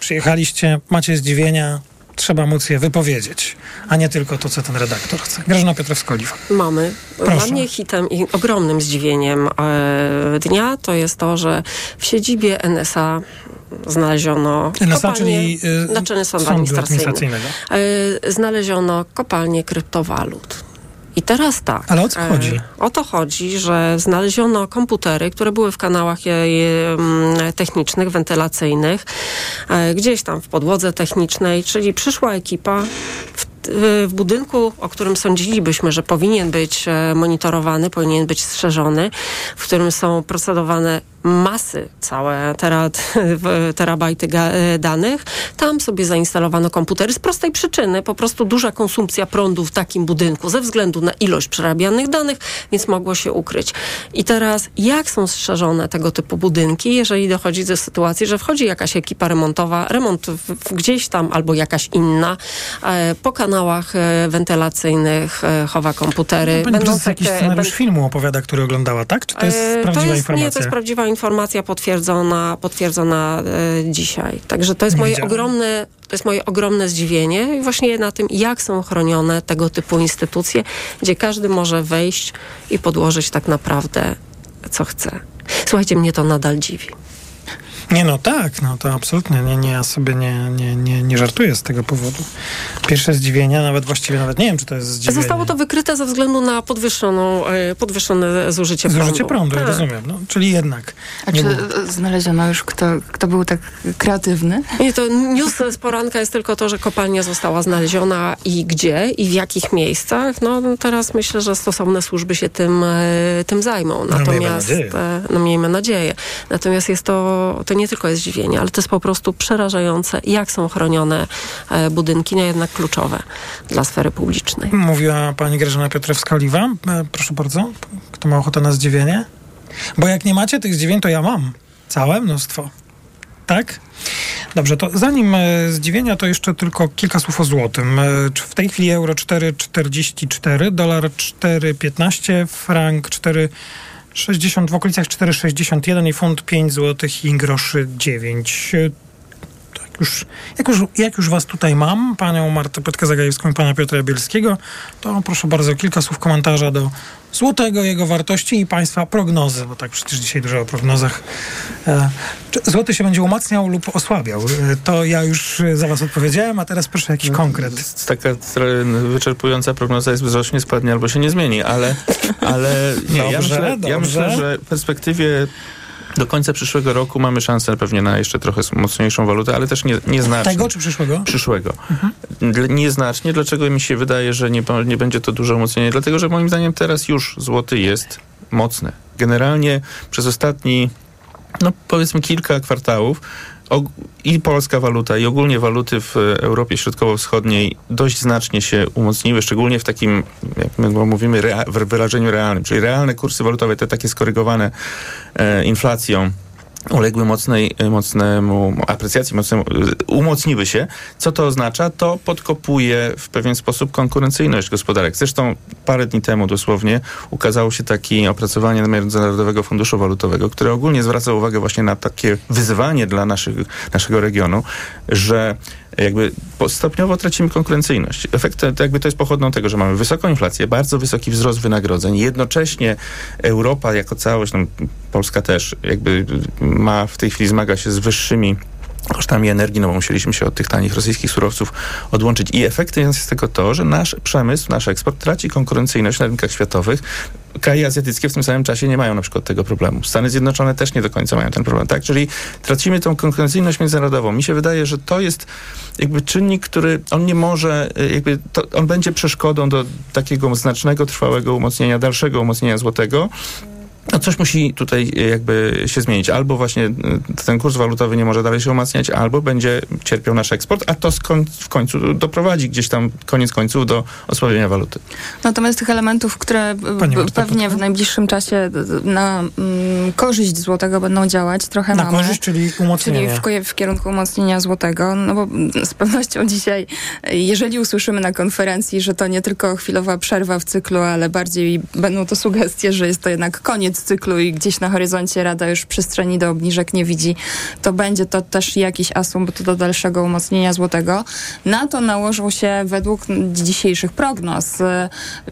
przyjechaliście, macie zdziwienia, trzeba móc je wypowiedzieć, a nie tylko to, co ten redaktor chce. Grażyna Piotrowska-Oliwa. Mamy. Proszę. Dla mnie hitem i ogromnym zdziwieniem dnia to jest to, że w siedzibie NSA znaleziono kopalnię, Naczelny Sąd Administracyjny. Znaleziono kopalnię kryptowalut. I teraz tak. Ale o co chodzi? O to chodzi, że znaleziono komputery, które były w kanałach technicznych, wentylacyjnych, gdzieś tam w podłodze technicznej, czyli przyszła ekipa w budynku, o którym sądzilibyśmy, że powinien być monitorowany, powinien być strzeżony, w którym są procedowane masy, całe terabajty danych. Tam sobie zainstalowano komputery z prostej przyczyny, po prostu duża konsumpcja prądu w takim budynku ze względu na ilość przerabianych danych, więc mogło się ukryć. I teraz jak są strzeżone tego typu budynki, jeżeli dochodzi do sytuacji, że wchodzi jakaś ekipa remontowa, gdzieś tam albo jakaś inna, po kanałach wentylacyjnych chowa komputery. No, to jest jakiś scenariusz filmu opowiada, który oglądała, tak? Czy to jest prawdziwa informacja? Nie, to jest prawdziwa informacja potwierdzona dzisiaj. Także to jest moje ogromne zdziwienie i właśnie na tym, jak są chronione tego typu instytucje, gdzie każdy może wejść i podłożyć tak naprawdę, co chce. Słuchajcie, mnie to nadal dziwi. Nie, no tak, no to absolutnie. Nie, ja sobie nie żartuję z tego powodu. Pierwsze zdziwienie, właściwie nie wiem, czy to jest zdziwienie. Zostało to wykryte ze względu na podwyższone zużycie prądu. Zużycie prądu, tak. Rozumiem. No, czyli jednak. A czy znaleziono już, kto był tak kreatywny? Nie, to news z poranka jest tylko to, że kopalnia została znaleziona i gdzie i w jakich miejscach. No teraz myślę, że stosowne służby się tym zajmą. Natomiast miejmy nadzieję. Natomiast jest to nie tylko jest zdziwienie, ale to jest po prostu przerażające, jak są chronione budynki, no jednak kluczowe dla sfery publicznej. Mówiła pani Grażyna Piotrowska-Oliwa. Proszę bardzo, kto ma ochotę na zdziwienie? Bo jak nie macie tych zdziwień, to ja mam całe mnóstwo. Tak? Dobrze, to zanim zdziwienia, to jeszcze tylko kilka słów o złotym. W tej chwili euro 4,44, dolar 4,15, frank 4,60, w okolicach 4,61 i funt 5 zł i groszy 9. Jak już was tutaj mam, panią Martę Petka-Zagajewską i pana Piotra Bielskiego, to proszę bardzo, kilka słów komentarza do złotego, jego wartości i państwa prognozy, bo tak przecież dzisiaj dużo o prognozach. Czy złoty się będzie umacniał lub osłabiał? To ja już za was odpowiedziałem, a teraz proszę jakiś konkret. Taka wyczerpująca prognoza jest wzrośnie, spadnie albo się nie zmieni, ale nie, ja myślę, że w perspektywie do końca przyszłego roku mamy szansę pewnie na jeszcze trochę mocniejszą walutę, ale też nieznacznie. Tego czy przyszłego? Przyszłego. Mhm. Nieznacznie. Dlaczego mi się wydaje, że nie będzie to duże umocnienie? Dlatego, że moim zdaniem teraz już złoty jest mocny. Generalnie przez ostatni, powiedzmy kilka kwartałów i polska waluta, i ogólnie waluty w Europie Środkowo-Wschodniej dość znacznie się umocniły, szczególnie w takim, jak my mówimy, w wyrażeniu realnym, czyli realne kursy walutowe, te takie skorygowane inflacją, uległy mocnemu aprecjacji, umocniły się. Co to oznacza? To podkopuje w pewien sposób konkurencyjność gospodarek. Zresztą parę dni temu dosłownie ukazało się takie opracowanie Międzynarodowego Funduszu Walutowego, które ogólnie zwraca uwagę właśnie na takie wyzwanie dla naszego regionu, że jakby stopniowo tracimy konkurencyjność. Efekt to jest pochodną tego, że mamy wysoką inflację, bardzo wysoki wzrost wynagrodzeń. Jednocześnie Europa jako całość, Polska też jakby w tej chwili zmaga się z wyższymi kosztami energii, bo musieliśmy się od tych tanich rosyjskich surowców odłączyć. I efektem jest tego to, że nasz przemysł, nasz eksport traci konkurencyjność na rynkach światowych. Kraje azjatyckie w tym samym czasie nie mają na przykład tego problemu. Stany Zjednoczone też nie do końca mają ten problem, tak? Czyli tracimy tą konkurencyjność międzynarodową. Mi się wydaje, że to jest jakby czynnik, który on nie może, on będzie przeszkodą do takiego znacznego, trwałego umocnienia, dalszego umocnienia złotego. No coś musi tutaj jakby się zmienić. Albo właśnie ten kurs walutowy nie może dalej się umacniać, albo będzie cierpiał nasz eksport, a to w końcu doprowadzi gdzieś tam koniec końców do osłabienia waluty. Natomiast tych elementów, które pewnie w najbliższym czasie na korzyść złotego będą działać, trochę mamy. Na korzyść, czyli umocnienie. Czyli w kierunku umocnienia złotego, bo z pewnością dzisiaj, jeżeli usłyszymy na konferencji, że to nie tylko chwilowa przerwa w cyklu, ale bardziej będą to sugestie, że jest to jednak koniec cyklu i gdzieś na horyzoncie Rada już przestrzeni do obniżek nie widzi, to będzie to też jakiś asumpt do dalszego umocnienia złotego. Na to nałożą się według dzisiejszych prognoz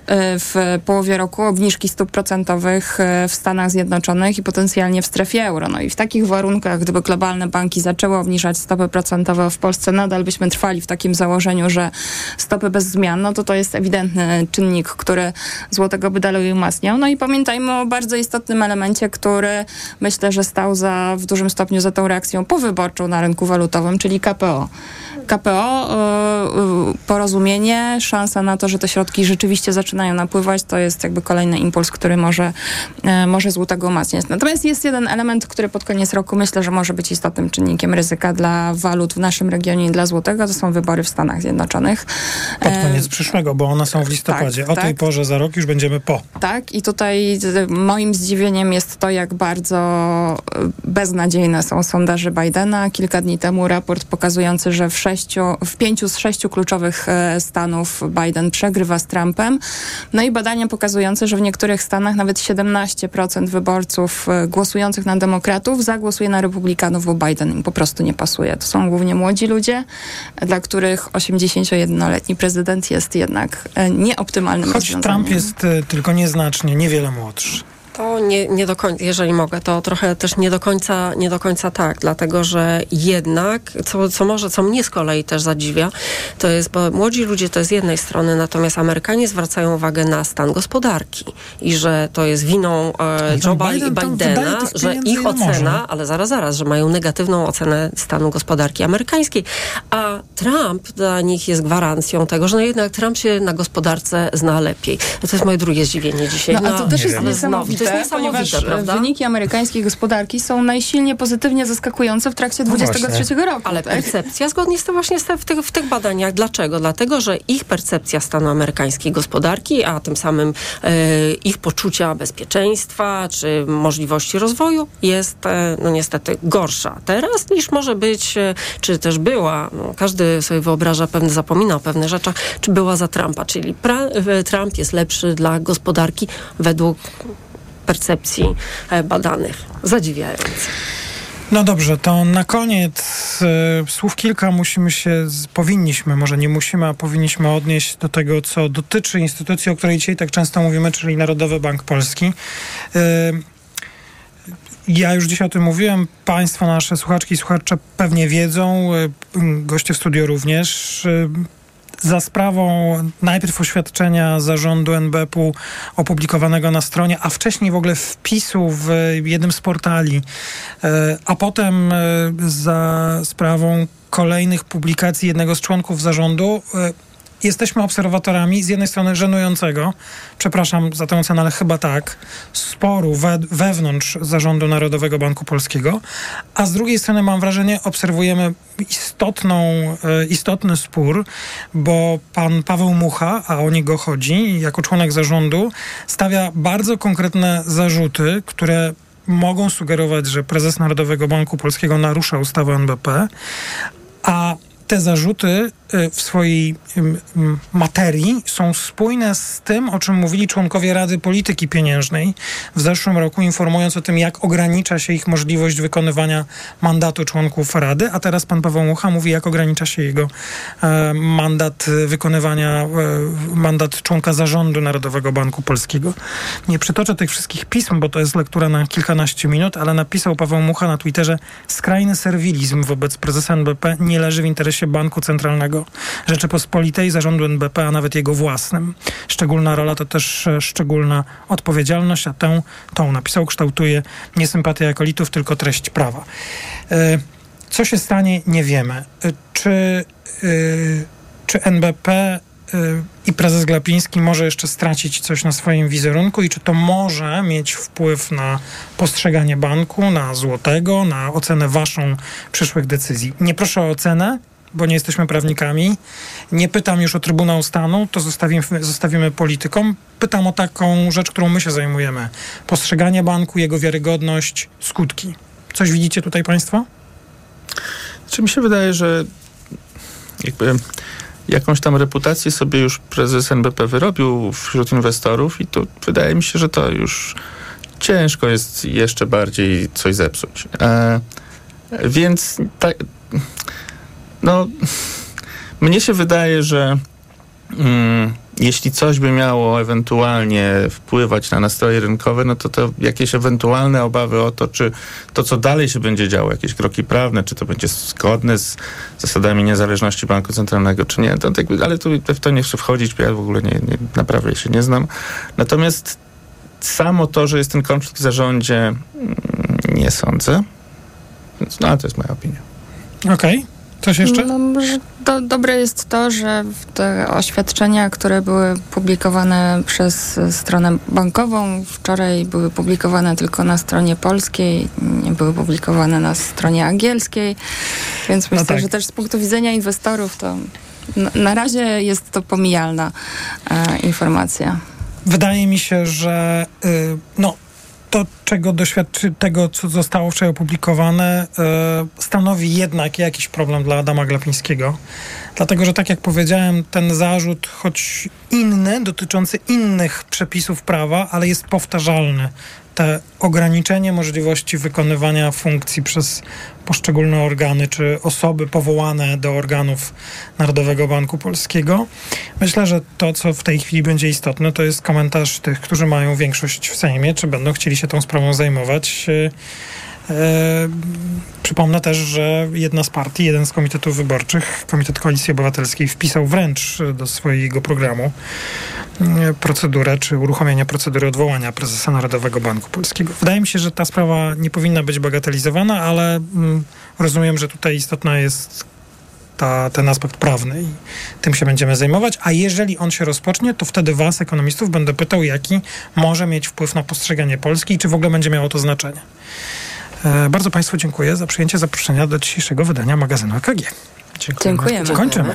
w połowie roku obniżki stóp procentowych w Stanach Zjednoczonych i potencjalnie w strefie euro. I w takich warunkach, gdyby globalne banki zaczęły obniżać stopy procentowe w Polsce, nadal byśmy trwali w takim założeniu, że stopy bez zmian, to jest ewidentny czynnik, który złotego by dalej umacniał. I pamiętajmy o bardzo istotnym elemencie, który myślę, że stał w dużym stopniu za tą reakcją powyborczą na rynku walutowym, czyli KPO. KPO, porozumienie, szansa na to, że te środki rzeczywiście zaczynają napływać, to jest jakby kolejny impuls, który może złotego umacniać. Natomiast jest jeden element, który pod koniec roku myślę, że może być istotnym czynnikiem ryzyka dla walut w naszym regionie i dla złotego, to są wybory w Stanach Zjednoczonych. Pod koniec przyszłego, bo one są w listopadzie. Tak, tej porze za rok już będziemy po. Tak, i tutaj moim zdziwieniem jest to, jak bardzo beznadziejne są sondaże Bidena. Kilka dni temu raport pokazujący, że w 5 z 6 kluczowych stanów Biden przegrywa z Trumpem. I badania pokazujące, że w niektórych stanach nawet 17% wyborców głosujących na demokratów zagłosuje na republikanów, bo Biden im po prostu nie pasuje. To są głównie młodzi ludzie, dla których 81-letni prezydent jest jednak nieoptymalnym rozwiązaniem. Choć Trump jest tylko nieznacznie, niewiele młodszy. To nie do końca, jeżeli mogę, to trochę też nie do końca tak, dlatego że jednak, co mnie z kolei też zadziwia, to jest, bo młodzi ludzie to jest z jednej strony, natomiast Amerykanie zwracają uwagę na stan gospodarki i że to jest winą Joe Bidena, że ich ocena, ale zaraz, że mają negatywną ocenę stanu gospodarki amerykańskiej, a Trump dla nich jest gwarancją tego, że no jednak Trump się na gospodarce zna lepiej. To jest moje drugie zdziwienie dzisiaj. No, a to też jest niesamowite. To jest niesamowite, prawda? Wyniki amerykańskiej gospodarki są najsilniej pozytywnie zaskakujące w trakcie 2023 roku. Ale percepcja, zgodnie z tym właśnie w tych badaniach. Dlaczego? Dlatego, że ich percepcja stanu amerykańskiej gospodarki, a tym samym ich poczucia bezpieczeństwa czy możliwości rozwoju jest niestety gorsza teraz niż może być, czy też była. No, każdy sobie wyobraża, zapomina o pewnych rzeczach, czy była za Trumpa. Czyli Trump jest lepszy dla gospodarki według percepcji badanych. Zadziwiające. No dobrze, to na koniec słów kilka powinniśmy odnieść do tego, co dotyczy instytucji, o której dzisiaj tak często mówimy, czyli Narodowy Bank Polski. Ja już dzisiaj o tym mówiłem, państwo, nasze słuchaczki i słuchacze pewnie wiedzą, goście w studio również. Za sprawą najpierw oświadczenia zarządu NBP-u opublikowanego na stronie, a wcześniej w ogóle wpisu w jednym z portali, a potem za sprawą kolejnych publikacji jednego z członków zarządu jesteśmy obserwatorami z jednej strony żenującego, przepraszam za tę ocenę, ale chyba tak, sporu wewnątrz zarządu Narodowego Banku Polskiego, a z drugiej strony mam wrażenie, obserwujemy istotny spór, bo pan Paweł Mucha, a o niego chodzi, jako członek zarządu, stawia bardzo konkretne zarzuty, które mogą sugerować, że prezes Narodowego Banku Polskiego narusza ustawę NBP, a te zarzuty w swojej materii są spójne z tym, o czym mówili członkowie Rady Polityki Pieniężnej w zeszłym roku, informując o tym, jak ogranicza się ich możliwość wykonywania mandatu członków Rady, a teraz pan Paweł Mucha mówi, jak ogranicza się jego mandat wykonywania, mandat członka zarządu Narodowego Banku Polskiego. Nie przytoczę tych wszystkich pism, bo to jest lektura na kilkanaście minut, ale napisał Paweł Mucha na Twitterze: skrajny serwilizm wobec prezesa NBP nie leży w interesie Banku Centralnego Rzeczypospolitej, zarządu NBP, a nawet jego własnym. Szczególna rola to też szczególna odpowiedzialność, a tą napisał, kształtuje nie sympatia akolitów, tylko treść prawa. Co się stanie, nie wiemy. Czy NBP i prezes Glapiński może jeszcze stracić coś na swoim wizerunku i czy to może mieć wpływ na postrzeganie banku, na złotego, na ocenę waszą przyszłych decyzji? Nie proszę o ocenę, bo nie jesteśmy prawnikami. Nie pytam już o Trybunał Stanu, to zostawimy politykom. Pytam o taką rzecz, którą my się zajmujemy. Postrzeganie banku, jego wiarygodność, skutki. Coś widzicie tutaj państwo? Znaczy, mi się wydaje, że jakąś tam reputację sobie już prezes NBP wyrobił wśród inwestorów i tu wydaje mi się, że to już ciężko jest jeszcze bardziej coś zepsuć. Więc tak... No, mnie się wydaje, że jeśli coś by miało ewentualnie wpływać na nastroje rynkowe, no to jakieś ewentualne obawy o to, czy to, co dalej się będzie działo, jakieś kroki prawne, czy to będzie zgodne z zasadami niezależności Banku Centralnego, czy nie. Ale tu w to nie chcę wchodzić, bo ja w ogóle naprawdę się nie znam. Natomiast samo to, że jest ten konflikt w zarządzie, nie sądzę. No, ale to jest moja opinia. Okej. Coś jeszcze? No, dobre jest to, że te oświadczenia, które były publikowane przez stronę bankową, wczoraj były publikowane tylko na stronie polskiej, nie były publikowane na stronie angielskiej, więc myślę, że też z punktu widzenia inwestorów to na razie jest to pomijalna informacja. Wydaje mi się, że to, czego doświadczy, tego, co zostało wczoraj opublikowane, stanowi jednak jakiś problem dla Adama Glapińskiego. Dlatego, że tak jak powiedziałem, ten zarzut, choć inny, dotyczący innych przepisów prawa, ale jest powtarzalny te ograniczenie możliwości wykonywania funkcji przez poszczególne organy czy osoby powołane do organów Narodowego Banku Polskiego. Myślę, że to, co w tej chwili będzie istotne, to jest komentarz tych, którzy mają większość w Sejmie, czy będą chcieli się tą sprawą zajmować. Przypomnę też, że jedna z partii, jeden z komitetów wyborczych, Komitet Koalicji Obywatelskiej, wpisał wręcz do swojego programu procedurę, czy uruchomienie procedury odwołania prezesa Narodowego Banku Polskiego. Wydaje mi się, że ta sprawa nie powinna być bagatelizowana, ale rozumiem, że tutaj istotna jest ten aspekt prawny i tym się będziemy zajmować, a jeżeli on się rozpocznie, to wtedy was, ekonomistów, będę pytał, jaki może mieć wpływ na postrzeganie Polski i czy w ogóle będzie miało to znaczenie. Bardzo Państwu dziękuję za przyjęcie zaproszenia do dzisiejszego wydania magazynu AKG. Dziękujemy. Kończymy.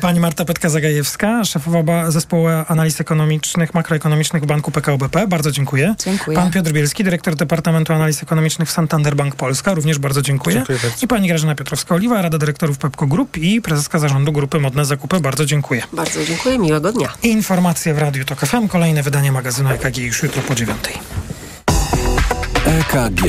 Pani Marta Petka-Zagajewska, szefowa zespołu analiz ekonomicznych, makroekonomicznych Banku PKO BP. Bardzo dziękuję. Dziękuję. Pan Piotr Bielski, dyrektor Departamentu Analiz Ekonomicznych w Santander Bank Polska. Również bardzo dziękuję. Dziękuję bardzo. I pani Grażyna Piotrowska-Oliwa, Rada Dyrektorów Pepco Group i prezeska zarządu grupy Modne Zakupy. Bardzo dziękuję. Bardzo dziękuję. Miłego dnia. Informacje w Radiu TOK FM. Kolejne wydanie magazynu EKG już jutro po 9:00. EKG.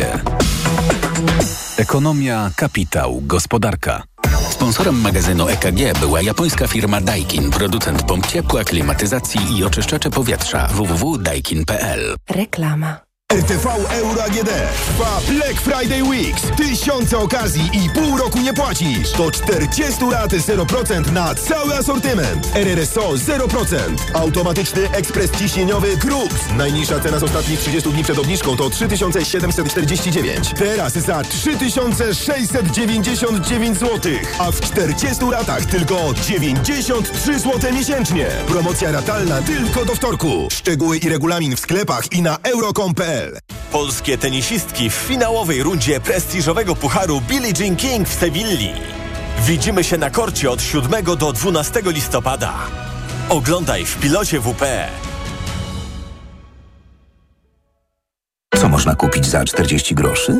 Ekonomia, kapitał, gospodarka. Sponsorem magazynu EKG była japońska firma Daikin, producent pomp ciepła, klimatyzacji i oczyszczaczy powietrza. www.daikin.pl. Reklama. RTV Euro AGD trwa Black Friday Weeks. Tysiące okazji i pół roku nie płacisz. Do 40 rat 0% na cały asortyment. RRSO 0%. Automatyczny ekspres ciśnieniowy Krups. Najniższa cena z ostatnich 30 dni przed obniżką to 3749. Teraz za 3699 zł. A w 40 ratach tylko 93 zł miesięcznie. Promocja ratalna tylko do wtorku. Szczegóły i regulamin w sklepach i na euro.com.pl. Polskie tenisistki w finałowej rundzie prestiżowego pucharu Billie Jean King w Sewilli. Widzimy się na korcie od 7 do 12 listopada. Oglądaj w Pilocie WP. Co można kupić za 40 groszy?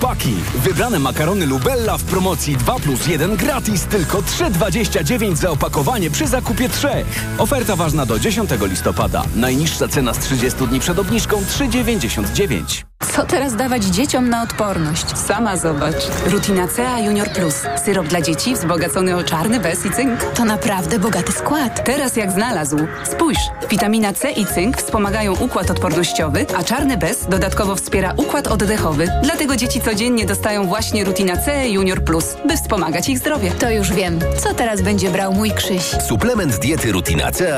Wybrane makarony Lubella w promocji 2+1 gratis, tylko 3,29 za opakowanie przy zakupie 3. Oferta ważna do 10 listopada. Najniższa cena z 30 dni przed obniżką 3,99. Co teraz dawać dzieciom na odporność? Sama zobacz. Rutina CA Junior Plus. Syrop dla dzieci wzbogacony o czarny bez i cynk. To naprawdę bogaty skład. Teraz jak znalazł. Spójrz. Witamina C i cynk wspomagają układ odpornościowy, a czarny bez dodatkowo wspiera układ oddechowy. Dlatego dzieci codziennie dostają właśnie Rutina CA Junior Plus, by wspomagać ich zdrowie. To już wiem. Co teraz będzie brał mój Krzyś? Suplement diety Rutina CA